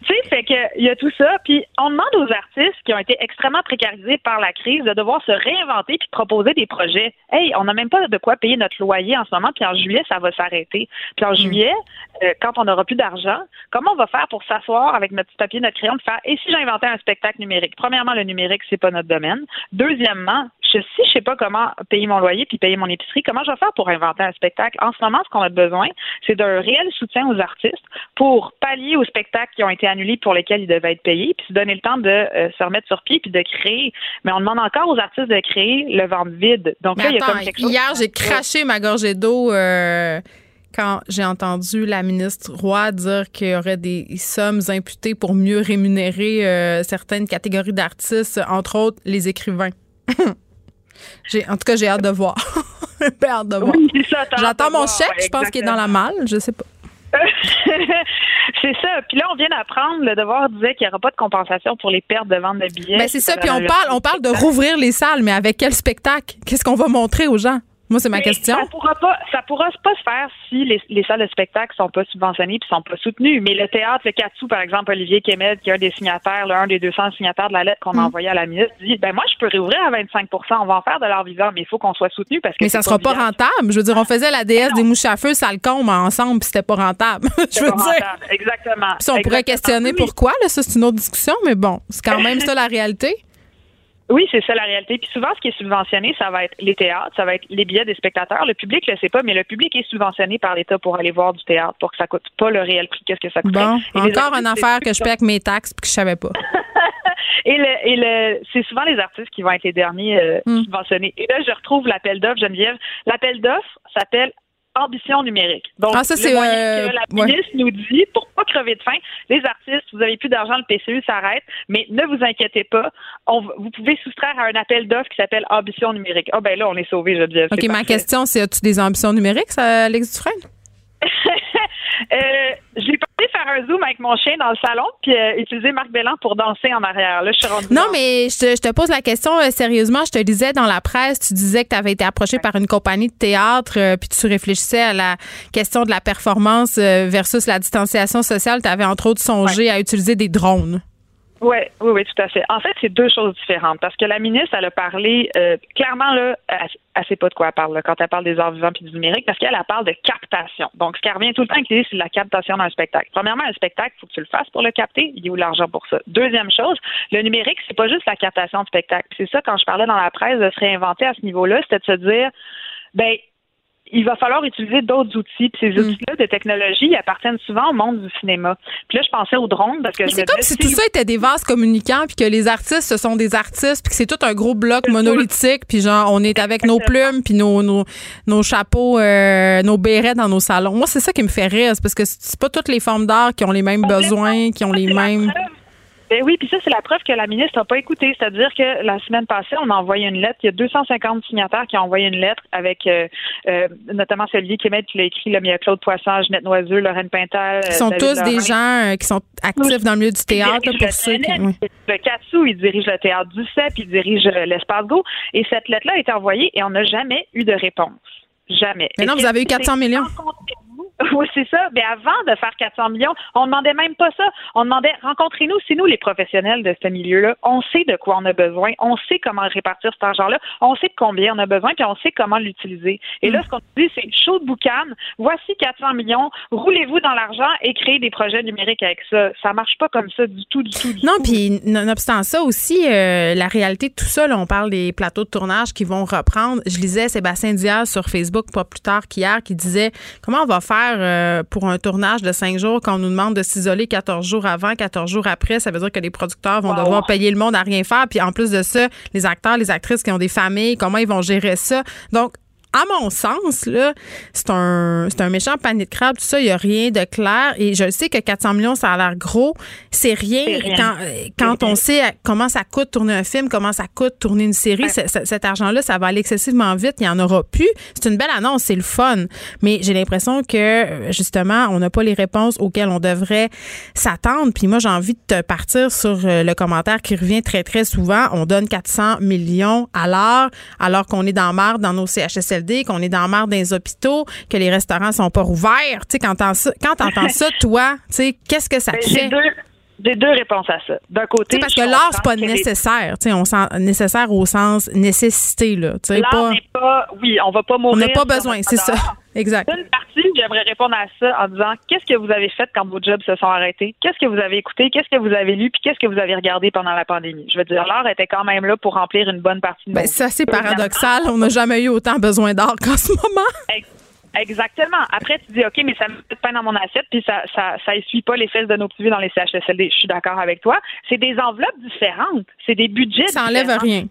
sais, fait que il y a tout ça. Puis on demande aux artistes qui ont été extrêmement précarisés par la crise de devoir se réinventer puis proposer des projets. Hey, on n'a même pas de quoi payer notre loyer en ce moment. Puis en juillet, ça va s'arrêter. Puis en juillet, euh, quand on n'aura plus d'argent, comment on va faire pour s'asseoir avec notre petit papier, notre crayon, de faire et si j'inventais un spectacle numérique? Premièrement, le numérique, c'est pas notre domaine. Deuxièmement, je, si je sais pas comment payer mon loyer puis payer mon épicerie, comment je vais faire pour inventer un spectacle? En ce moment, ce qu'on a besoin, c'est d'un réel soutien aux artistes pour pallier aux spectacles qui ont été annulés pour lesquels ils devaient être payés, puis se donner le temps de euh, se remettre sur pied puis de créer. Mais on demande encore aux artistes de créer le ventre vide. Donc mais là, il y a comme quelque chose. Hier, j'ai craché ma gorgée d'eau euh, quand j'ai entendu la ministre Roy dire qu'il y aurait des sommes imputées pour mieux rémunérer euh, certaines catégories d'artistes, entre autres les écrivains. J'ai, en tout cas, j'ai hâte de voir. j'ai hâte de voir. Oui, c'est ça, j'attends mon chèque, ouais, je pense qu'il est dans la malle, je sais pas. C'est ça. Puis là, on vient d'apprendre, le devoir disait qu'il n'y aura pas de compensation pour les pertes de vente de billets. Ben, c'est ça, puis on parle, on parle de rouvrir les salles, mais avec quel spectacle? Qu'est-ce qu'on va montrer aux gens? Moi, c'est ma mais question. Ça pourra pas, ça pourra pas se faire si les, les salles de spectacle sont pas subventionnées puis sont pas soutenues. Mais le théâtre, le Quat'Sous, par exemple, Olivier Kémède, qui est un des signataires, là, un des deux cents signataires de la lettre qu'on a mmh. envoyée à la ministre, dit, ben, moi, je peux réouvrir à vingt-cinq pour cent. On va en faire de l'art vivant, mais il faut qu'on soit soutenu parce que. Mais ça sera pas, pas rentable. Je veux dire, on faisait la déesse des mouches à feu, ça le combe ensemble puis c'était pas rentable. Je veux dire. Rentable. Exactement. Puis on Exactement. pourrait questionner oui. pourquoi, là. Ça, c'est une autre discussion, mais bon, c'est quand même ça la réalité. Oui, c'est ça la réalité. Puis souvent, ce qui est subventionné, ça va être les théâtres, ça va être les billets des spectateurs. Le public ne le sait pas, mais le public est subventionné par l'État pour aller voir du théâtre, pour que ça ne coûte pas le réel prix. Qu'est-ce que ça coûte? Bon, encore une affaire que je paie avec mes taxes puis que je savais pas. Et, le, et le, c'est souvent les artistes qui vont être les derniers euh, mm. subventionnés. Et là, je retrouve l'appel d'offres, Geneviève. L'appel d'offres s'appelle Ambition numérique. Donc, ah, ça, c'est le moyen euh, que la ministre ouais. nous dit, pour pas crever de faim, les artistes, vous n'avez plus d'argent, le P C U s'arrête, mais ne vous inquiétez pas, on, vous pouvez soustraire à un appel d'offres qui s'appelle Ambition numérique. Ah, oh, ben là, on est sauvés, je dis. OK, ma question, c'est as-tu des ambitions numériques, ça, Alex Dufresne? Euh, j'ai pensé faire un zoom avec mon chien dans le salon puis euh, utiliser Marc Belland pour danser en arrière. Là, je suis rendue non, dans... mais je te, je te pose la question euh, sérieusement. Je te lisais dans la presse, tu disais que tu avais été approché ouais. par une compagnie de théâtre euh, puis tu réfléchissais à la question de la performance euh, versus la distanciation sociale. Tu avais entre autres songé ouais. à utiliser des drones. Oui, oui, oui, tout à fait. En fait, c'est deux choses différentes parce que la ministre, elle a parlé euh, clairement là, elle, elle sait pas de quoi elle parle là, quand elle parle des arts vivants puis du numérique parce qu'elle elle parle de captation. Donc, ce qui revient tout le temps avec l'idée, c'est la captation d'un spectacle. Premièrement, un spectacle, faut que tu le fasses pour le capter. Il y a où l'argent pour ça? Deuxième chose, le numérique, c'est pas juste la captation de spectacle. C'est ça, quand je parlais dans la presse de se réinventer à ce niveau-là, c'était de se dire, ben il va falloir utiliser d'autres outils. Puis ces outils-là de technologie, ils appartiennent souvent au monde du cinéma. Puis là, je pensais aux drones parce que je me disais, c'est comme si tout ça était des vases communicants, puis que les artistes, ce sont des artistes, puis que c'est tout un gros bloc monolithique, puis genre, on est avec nos plumes, puis nos, nos, nos chapeaux, euh, nos bérets dans nos salons. Moi, c'est ça qui me fait rire, c'est parce que c'est pas toutes les formes d'art qui ont les mêmes besoins, qui ont les mêmes... Ben oui, puis ça, c'est la preuve que la ministre n'a pas écouté. C'est-à-dire que la semaine passée, on a envoyé une lettre. Il y a deux cent cinquante signataires qui ont envoyé une lettre avec euh, euh, notamment Olivier Kémède qui l'a écrit, Mia Claude Poisson, Jeanette Noiseux, Lorraine Pintal. Qui sont David tous Lorraine. Des gens euh, qui sont actifs oui. dans le milieu du théâtre. Pour ceux qui... oui. Le Quat'Sous, il dirige le théâtre du C E P, il dirige l'Espace Go. Et cette lettre-là a été envoyée et on n'a jamais eu de réponse. Jamais. Mais non, vous avez eu quatre cents millions. Oui, c'est ça. Mais avant de faire quatre cents millions, on ne demandait même pas ça. On demandait, rencontrez-nous, c'est nous les professionnels de ce milieu-là. On sait de quoi on a besoin. On sait comment répartir cet argent-là. On sait de combien on a besoin, puis on sait comment l'utiliser. Et là, ce qu'on dit, c'est chaud de boucan, voici quatre cents millions, roulez-vous dans l'argent et créez des projets numériques avec ça. Ça marche pas comme ça du tout, du tout, du non, tout. Non, puis nonobstant ça aussi, euh, la réalité de tout ça, là, on parle des plateaux de tournage qui vont reprendre. Je lisais Sébastien Diaz sur Facebook pas plus tard qu'hier qui disait comment on va faire euh, pour un tournage de cinq jours quand on nous demande de s'isoler quatorze jours avant, quatorze jours après. Ça veut dire que les producteurs vont wow. devoir payer le monde à rien faire. Puis en plus de ça, les acteurs, les actrices qui ont des familles, comment ils vont gérer ça? Donc, à mon sens, là, c'est un, c'est un méchant panier de crabe. Tout ça, il n'y a rien de clair. Et je sais que quatre cents millions, ça a l'air gros. C'est rien, c'est rien. quand, quand c'est on rien. sait comment ça coûte tourner un film, comment ça coûte tourner une série. Ouais. C'est, c'est, cet argent-là, ça va aller excessivement vite. Il n'y en aura plus. C'est une belle annonce. C'est le fun. Mais j'ai l'impression que, justement, on n'a pas les réponses auxquelles on devrait s'attendre. Puis moi, j'ai envie de te partir sur le commentaire qui revient très, très souvent. On donne quatre cents millions à l'heure, alors qu'on est dans marre dans nos C H S L D, qu'on est dans la merde dans les hôpitaux, que les restaurants sont pas rouverts. Tu sais, quand t'entends ça, quand t'entends ça, toi, tu sais, qu'est-ce que ça te fait? J'ai deux, j'ai deux réponses à ça. D'un côté, parce que l'art, c'est pas nécessaire. Tu sais, on sent nécessaire au sens nécessité, là. Tu sais, l'art pas, n'est pas... Oui, on va pas mourir. On n'a pas besoin, c'est ça. Exact. Une partie, j'aimerais répondre à ça en disant qu'est-ce que vous avez fait quand vos jobs se sont arrêtés? Qu'est-ce que vous avez écouté? Qu'est-ce que vous avez lu? Puis qu'est-ce que vous avez regardé pendant la pandémie? Je veux dire, l'art était quand même là pour remplir une bonne partie de nos... Ben, c'est assez paradoxal. On n'a jamais eu autant besoin d'art qu'en ce moment. Exact. Exactement. Après, tu dis, OK, mais ça me fait pain dans mon assiette, puis ça, ça, ça essuie pas les fesses de nos petits dans les C H S L D. Je suis d'accord avec toi. C'est des enveloppes différentes. C'est des budgets différents. Ça enlève rien.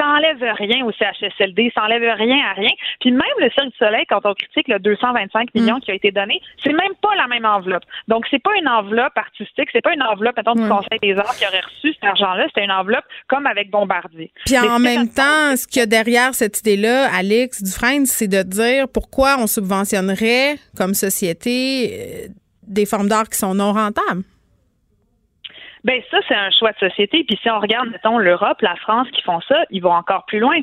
Ça enlève rien au C H S L D. Ça enlève rien à rien. Puis même le Cirque du Soleil, quand on critique le deux cent vingt-cinq millions mmh. qui a été donné, c'est même pas la même enveloppe. Donc, c'est pas une enveloppe artistique. C'est pas une enveloppe, mettons, du mmh. Conseil des arts qui aurait reçu cet argent-là. C'était une enveloppe comme avec Bombardier. Puis mais en même temps, ce qu'il y a derrière cette idée-là, Alex Dufresne, c'est de dire pourquoi on subventionnerait, comme société, euh, des formes d'art qui sont non rentables. Ben ça, c'est un choix de société. Puis si on regarde, mettons, l'Europe, la France qui font ça, ils vont encore plus loin.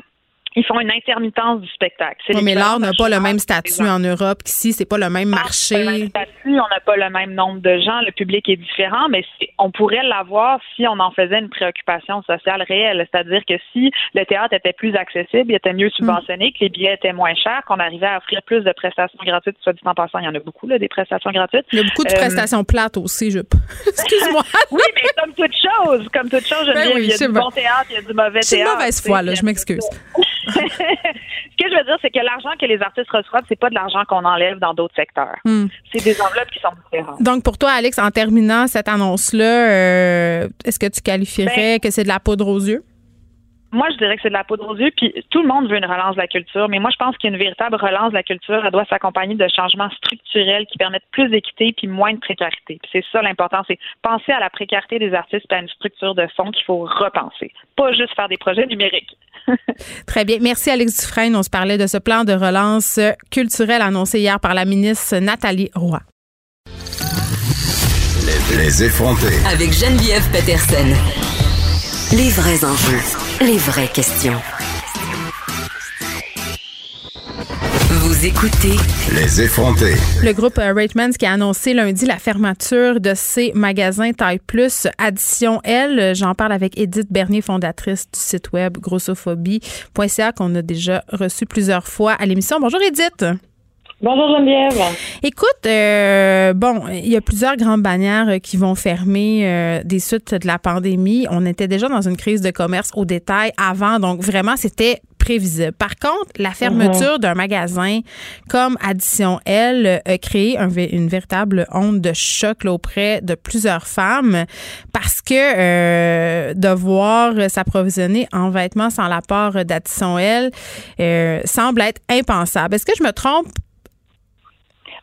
Ils font une intermittence du spectacle. C'est oui, mais l'art n'a pas le même statut en Europe qu'ici. C'est pas le même marché. Le même statut, on n'a pas le même nombre de gens. Le public est différent, mais on pourrait l'avoir si on en faisait une préoccupation sociale réelle. C'est-à-dire que si le théâtre était plus accessible, il était mieux subventionné, mmh. que les billets étaient moins chers, qu'on arrivait à offrir plus de prestations gratuites. Soit dit en passant, il y en a beaucoup, là, des prestations gratuites. Il y a beaucoup de euh... prestations plates aussi, je... Excuse-moi. Oui, mais comme toute chose, comme toute chose, je ben dis, oui, il y a du bon théâtre, il y a du mauvais c'est théâtre. C'est une mauvaise foi, là, je m'excuse. Ce que je veux dire, c'est que l'argent que les artistes reçoivent, c'est pas de l'argent qu'on enlève dans d'autres secteurs. Mm. C'est des enveloppes qui sont différentes. Donc, pour toi, Alex, en terminant cette annonce-là, euh, est-ce que tu qualifierais ben, que c'est de la poudre aux yeux? Moi, je dirais que c'est de la poudre aux yeux, puis tout le monde veut une relance de la culture, mais moi, je pense qu'une véritable relance de la culture, elle doit s'accompagner de changements structurels qui permettent plus d'équité puis moins de précarité. Puis c'est ça l'important, c'est penser à la précarité des artistes puis à une structure de fond qu'il faut repenser, pas juste faire des projets numériques. Très bien. Merci, Alex Dufresne. On se parlait de ce plan de relance culturelle annoncé hier par la ministre Nathalie Roy. Les, les effrontés. Avec Geneviève Pettersen. Les vrais enjeux. Les vraies questions. Vous écoutez Les effrontés. Le groupe Ratemans qui a annoncé lundi la fermeture de ses magasins taille plus Addition L. J'en parle avec Edith Bernier, fondatrice du site web grossophobie point c a qu'on a déjà reçu plusieurs fois à l'émission. Bonjour Edith. Bonjour Geneviève. Écoute, euh, bon, il y a plusieurs grandes bannières qui vont fermer euh, des suites de la pandémie. On était déjà dans une crise de commerce au détail avant, donc vraiment c'était prévisible. Par contre, la fermeture mm-hmm. d'un magasin comme Addition L a créé un, une véritable onde de choc là, auprès de plusieurs femmes parce que euh, devoir s'approvisionner en vêtements sans l'apport d'Addition L euh, semble être impensable. Est-ce que je me trompe?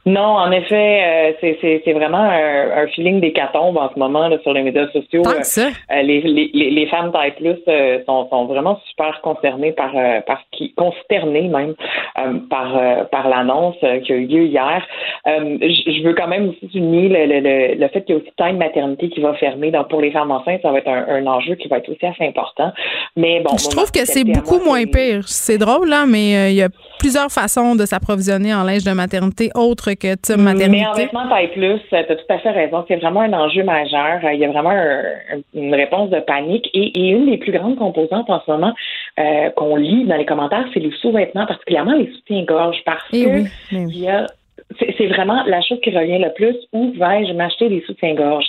Non, en effet, euh, c'est, c'est, c'est vraiment un, un feeling d'hécatombe en ce moment là, sur les médias sociaux. Tant que ça. Euh, les, les, les femmes taille plus euh, sont, sont vraiment super concernées par, euh, par ce qui, consternées même euh, par, euh, par l'annonce euh, qui a eu lieu hier. Euh, je veux quand même aussi souligner le, le, le fait qu'il y a aussi tant de maternité qui va fermer. Donc pour les femmes enceintes, ça va être un, un enjeu qui va être aussi assez important. Mais bon, je trouve que c'est beaucoup moins c'est... pire. C'est drôle là, mais euh, il y a plusieurs façons de s'approvisionner en linge de maternité autre que tu as maternité. Mais en vêtements taille plus, tu as tout à fait raison. C'est vraiment un enjeu majeur. Il y a vraiment un, une réponse de panique. Et, et une des plus grandes composantes en ce moment euh, qu'on lit dans les commentaires, c'est les sous-vêtements, particulièrement les soutiens-gorge, parce et que oui, oui. il y a... C'est, c'est vraiment la chose qui revient le plus. Où vais-je m'acheter des soutiens-gorge?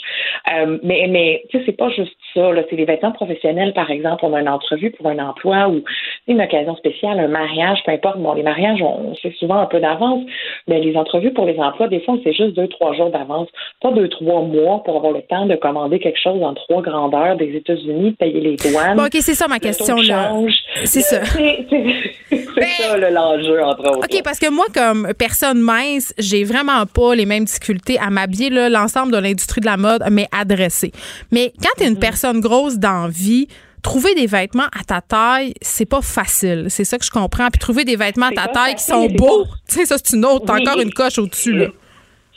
Euh, mais, mais tu sais, c'est pas juste ça, là. C'est des vêtements professionnels, par exemple. On a une entrevue pour un emploi ou une occasion spéciale, un mariage, peu importe. Bon, les mariages, on sait souvent un peu d'avance, mais les entrevues pour les emplois, des fois, c'est juste deux, trois jours d'avance. Pas deux, trois mois pour avoir le temps de commander quelque chose en trois grandeurs des États-Unis, payer les douanes. Bon, OK, c'est ça ma question, là. C'est ça. C'est, c'est, c'est mais... ça, là, l'enjeu, entre autres. OK, parce que moi, comme personne mince, j'ai vraiment pas les mêmes difficultés à m'habiller, là, l'ensemble de l'industrie de la mode m'est adressée. Mais quand t'es une personne grosse dans vie, trouver des vêtements à ta taille, c'est pas facile. C'est ça que je comprends. Puis trouver des vêtements c'est à ta taille facile, qui sont beaux, tu sais, ça c'est une autre. T'as oui, encore une coche au-dessus, là.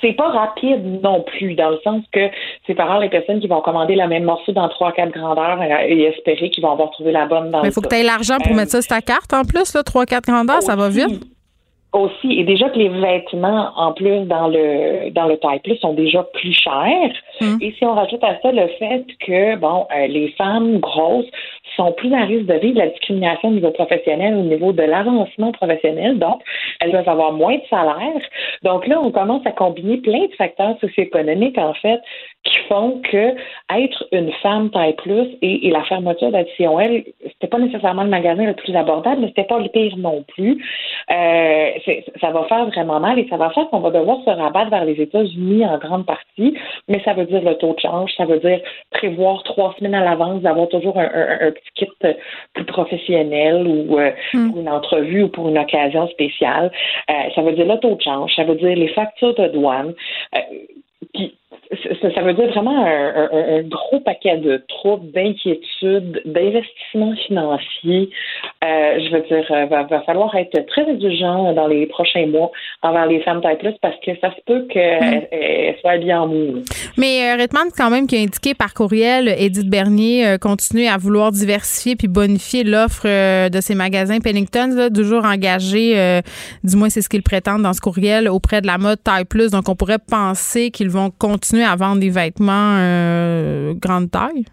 C'est pas rapide non plus, dans le sens que c'est par exemple les personnes qui vont commander la même morceau dans trois, quatre grandeurs et espérer qu'ils vont avoir trouvé la bonne dans le. Mais il faut que t'aies l'argent pour euh, mettre ça sur ta carte, en plus, là, trois, quatre grandeurs, aussi, ça va vite. Aussi, et déjà que les vêtements, en plus, dans le dans le taille plus, sont déjà plus chers. Mmh. Et si on rajoute à ça le fait que, bon, euh, les femmes grosses sont plus à risque de vivre la discrimination au niveau professionnel, au niveau de l'avancement professionnel. Donc, elles doivent avoir moins de salaire. Donc là, on commence à combiner plein de facteurs socio-économiques, en fait, qui font que être une femme taille plus et, et la fermeture d'Addition L, c'était pas nécessairement le magasin le plus abordable, mais c'était pas le pire non plus. Euh, c'est, ça va faire vraiment mal et ça va faire qu'on va devoir se rabattre vers les États-Unis en grande partie, mais ça veut dire le taux de change, ça veut dire prévoir trois semaines à l'avance d'avoir toujours un, un, un petit kit plus professionnel ou euh, mm. pour une entrevue ou pour une occasion spéciale. Euh, ça veut dire le taux de change, ça veut dire les factures de douane. Euh, puis, Ça, ça veut dire vraiment un, un, un gros paquet de troubles, d'inquiétudes, d'investissements financiers. Euh, je veux dire, il va, va falloir être très indulgent dans les prochains mois envers les femmes taille plus parce que ça se peut qu'elles mmh. soient habillées en mou. Mais euh, Ratemans, quand même, qui a indiqué par courriel, Edith Bernier euh, continue à vouloir diversifier puis bonifier l'offre euh, de ses magasins Pennington, là, toujours engagé, euh, du moins c'est ce qu'ils prétendent dans ce courriel, auprès de la mode taille plus. Donc, on pourrait penser qu'ils vont continuer à vendre des vêtements euh, grande taille?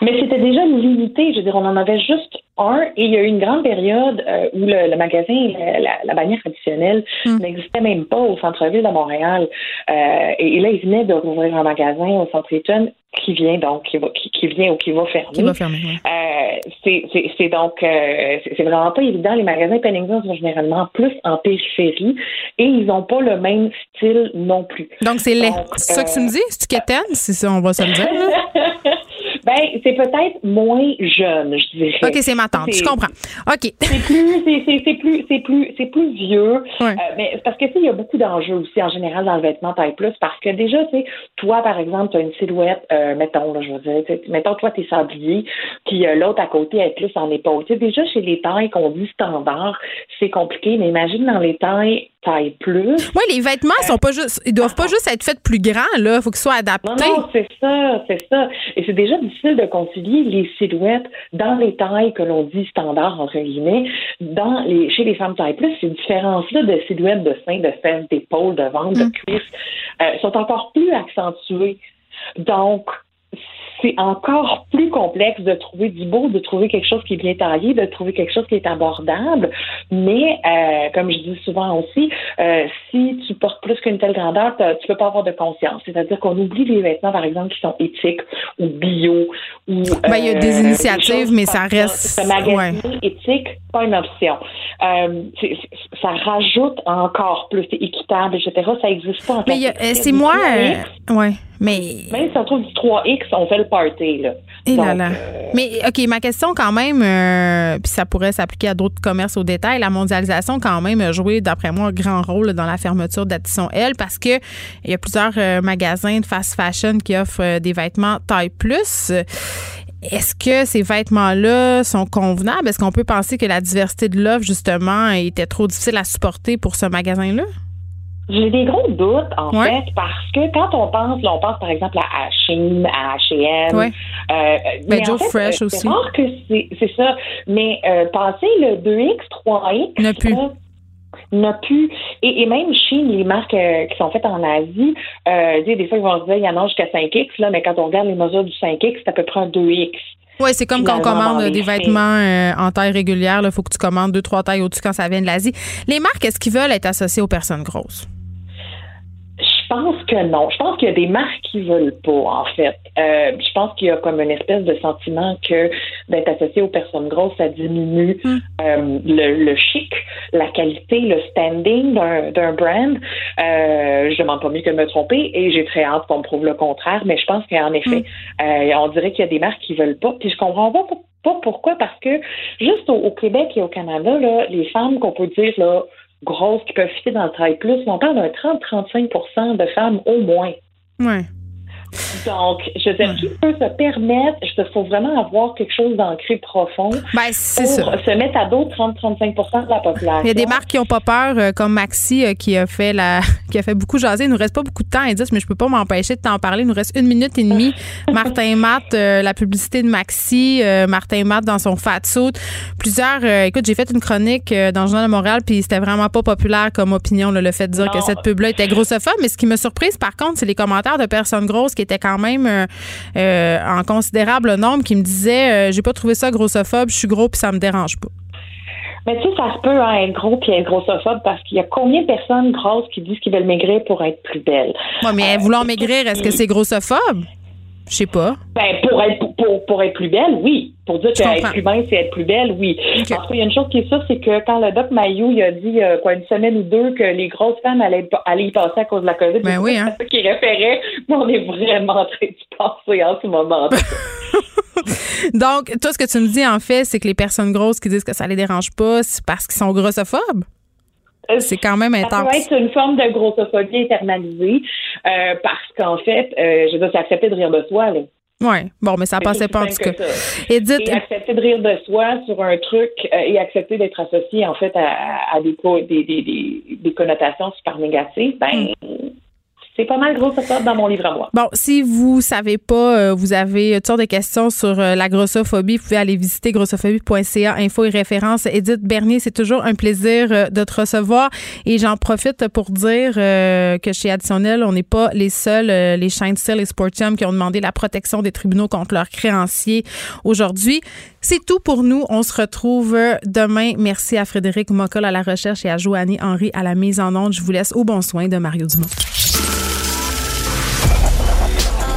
Mais c'était déjà limité. Je veux dire, on en avait juste un et il y a eu une grande période euh, où le, le magasin, la, la, la bannière traditionnelle mm. n'existait même pas au centre-ville de Montréal. Euh, et, et là, ils venaient de rouvrir un magasin au centre Eaton qui vient donc, qui va, qui, qui vient ou qui va fermer. Qui va fermer. Euh, c'est, c'est, c'est donc, euh, c'est, c'est vraiment pas évident. Les magasins Pennington sont généralement plus en périphérie et ils n'ont pas le même style non plus. Donc, c'est laid. C'est euh, ça que tu me dis? C'est-tu quétaine? C'est ça, on va se le dire, là. Ben, c'est peut-être moins jeune, je dirais. OK, c'est ma tante, je comprends. OK. C'est plus, c'est, c'est, c'est plus, c'est plus, c'est plus vieux. Ouais. Euh, mais c'est parce que, tu sais, il y a beaucoup d'enjeux aussi, en général, dans le vêtement taille plus, parce que déjà, tu sais, toi, par exemple, tu as une silhouette, euh, mettons, là, je veux dire, mettons, toi, t'es sablier, puis euh, l'autre à côté, elle est plus en épaule. Tu sais, déjà, chez les tailles qu'on dit standard, c'est compliqué, mais imagine dans les tailles taille plus. Oui, les vêtements euh, sont pas juste, ils doivent pas juste être faits plus grands, là. Il faut qu'ils soient adaptés. Non, non, c'est ça, c'est ça. Et c'est déjà difficile de concilier les silhouettes dans les tailles que l'on dit standard, entre guillemets. Dans les, chez les femmes taille plus, ces différences-là de silhouettes, de seins, de fesses, d'épaules, de ventre, mmh. de cuisses, euh, sont encore plus accentuées. Donc, c'est encore plus complexe de trouver du beau, de trouver quelque chose qui est bien taillé, de trouver quelque chose qui est abordable. Mais, euh, comme je dis souvent aussi, euh, si tu portes plus qu'une telle grandeur, tu peux pas avoir de conscience. C'est-à-dire qu'on oublie les vêtements, par exemple, qui sont éthiques ou bio. ou ben, il y a des initiatives, euh, des mais ça reste... Ce magazine ouais. éthique, pas une option. Euh, c'est, c'est, ça rajoute encore plus. C'est équitable, et cetera. Ça existe pas. En mais a, c'est, c'est moi... Euh, ouais. Mais... Même si on trouve du trois X, on fait le party, là. Et donc, là, là. Euh... Mais, OK, ma question, quand même, euh, puis ça pourrait s'appliquer à d'autres commerces au détail, la mondialisation, quand même, a joué, d'après moi, un grand rôle dans la fermeture d'Addition L parce que il y a plusieurs euh, magasins de fast fashion qui offrent euh, des vêtements taille plus. Est-ce que ces vêtements-là sont convenables? Est-ce qu'on peut penser que la diversité de l'offre, justement, était trop difficile à supporter pour ce magasin-là? J'ai des gros doutes, en ouais. fait, parce que quand on pense, là, on pense par exemple à H et M, à H et M, ouais. euh, ben, Joe Fresh aussi. C'est rare que c'est, c'est ça, mais euh, penser le deux X, trois X, ne plus. Là, n'a plus. Et, et même chez les marques euh, qui sont faites en Asie, euh, des, des fois, ils vont se dire, il y en a jusqu'à cinq X, là, mais quand on regarde les mesures du cinq X, c'est à peu près un deux X. Oui, c'est comme quand on commande des vêtements euh, en taille régulière. Il faut que tu commandes deux, trois tailles au-dessus quand ça vient de l'Asie. Les marques, est-ce qu'ils veulent être associées aux personnes grosses? Je pense que non. Je pense qu'il y a des marques qui veulent pas, en fait. Euh, je pense qu'il y a comme une espèce de sentiment que d'être associé aux personnes grosses, ça diminue mm. euh, le, le chic, la qualité, le standing d'un, d'un brand. Euh, je demande pas mieux que de me tromper et j'ai très hâte qu'on me prouve le contraire, mais je pense qu'en effet, mm. euh, on dirait qu'il y a des marques qui veulent pas. Puis je comprends pas, pas pourquoi, parce que juste au, au Québec et au Canada, là, les femmes qu'on peut dire là, grosses qui peuvent fitter dans le taille plus, on parle d'un trente à trente-cinq pour cent de femmes au moins. Oui. Donc, je veux dire, qui peut se permettre, il faut vraiment avoir quelque chose d'ancré profond ben, c'est pour ça. Se mettre à d'autres trente à trente-cinq pour cent de la population. Il y a des marques qui n'ont pas peur, comme Maxi, qui a fait la, qui a fait beaucoup jaser. Il nous reste pas beaucoup de temps à dire, mais je peux pas m'empêcher de t'en parler. Il nous reste une minute et demie. Martin Matte, euh, la publicité de Maxi, euh, Martin Matte dans son fat suit. Plusieurs, euh, écoute, j'ai fait une chronique euh, dans le Journal de Montréal, puis c'était vraiment pas populaire comme opinion, là, le fait de dire non. que cette pub-là était grossophobe. Mais ce qui me surprise, par contre, c'est les commentaires de personnes grosses qui était quand même euh, euh, en considérable nombre, qui me disait euh, « J'ai pas trouvé ça grossophobe, je suis gros puis ça me dérange pas. » Mais tu sais, ça se peut hein, être gros puis être grossophobe parce qu'il y a combien de personnes grosses qui disent qu'ils veulent maigrir pour être plus belles? Oui, mais euh, vouloir maigrir, est-ce que c'est grossophobe? Je sais pas. Ben, pour être, pour, pour être plus belle, oui. Pour dire qu'être plus mince, c'est être plus belle, oui. Okay. Parce qu'il y a une chose qui est sûre, c'est que quand le doc Mayou, il a dit, euh, quoi, une semaine ou deux, que les grosses femmes allaient, allaient y passer à cause de la COVID, ben c'est oui, hein. ça qu'il référait. Mais on est vraiment en train d'y passer en ce moment. Donc, toi, ce que tu me dis, en fait, c'est que les personnes grosses qui disent que ça les dérange pas, c'est parce qu'ils sont grossophobes? C'est quand même intense. Ça peut être une forme de grossophobie internalisée euh, parce qu'en fait, euh, je veux dire, c'est accepter de rire de soi, là. Oui. Bon, mais ça passait pas en tout cas. Edith, et accepter de rire de soi sur un truc euh, et accepter d'être associé, en fait, à, à des, co- des, des, des, des connotations super négatives, ben. Mm. C'est pas mal grossophobe dans mon livre à moi. Bon, si vous savez pas, euh, vous avez toutes sortes de questions sur euh, la grossophobie, vous pouvez aller visiter grossophobie point c a, info et références. Edith Bernier, c'est toujours un plaisir euh, de te recevoir. Et j'en profite pour dire euh, que chez Addition L, on n'est pas les seuls, euh, les Shine-Steel et Sportium qui ont demandé la protection des tribunaux contre leurs créanciers aujourd'hui. C'est tout pour nous. On se retrouve demain. Merci à Frédéric Mocoll à la recherche et à Joanie Henry à la mise en onde. Je vous laisse au bon soin de Mario Dumont.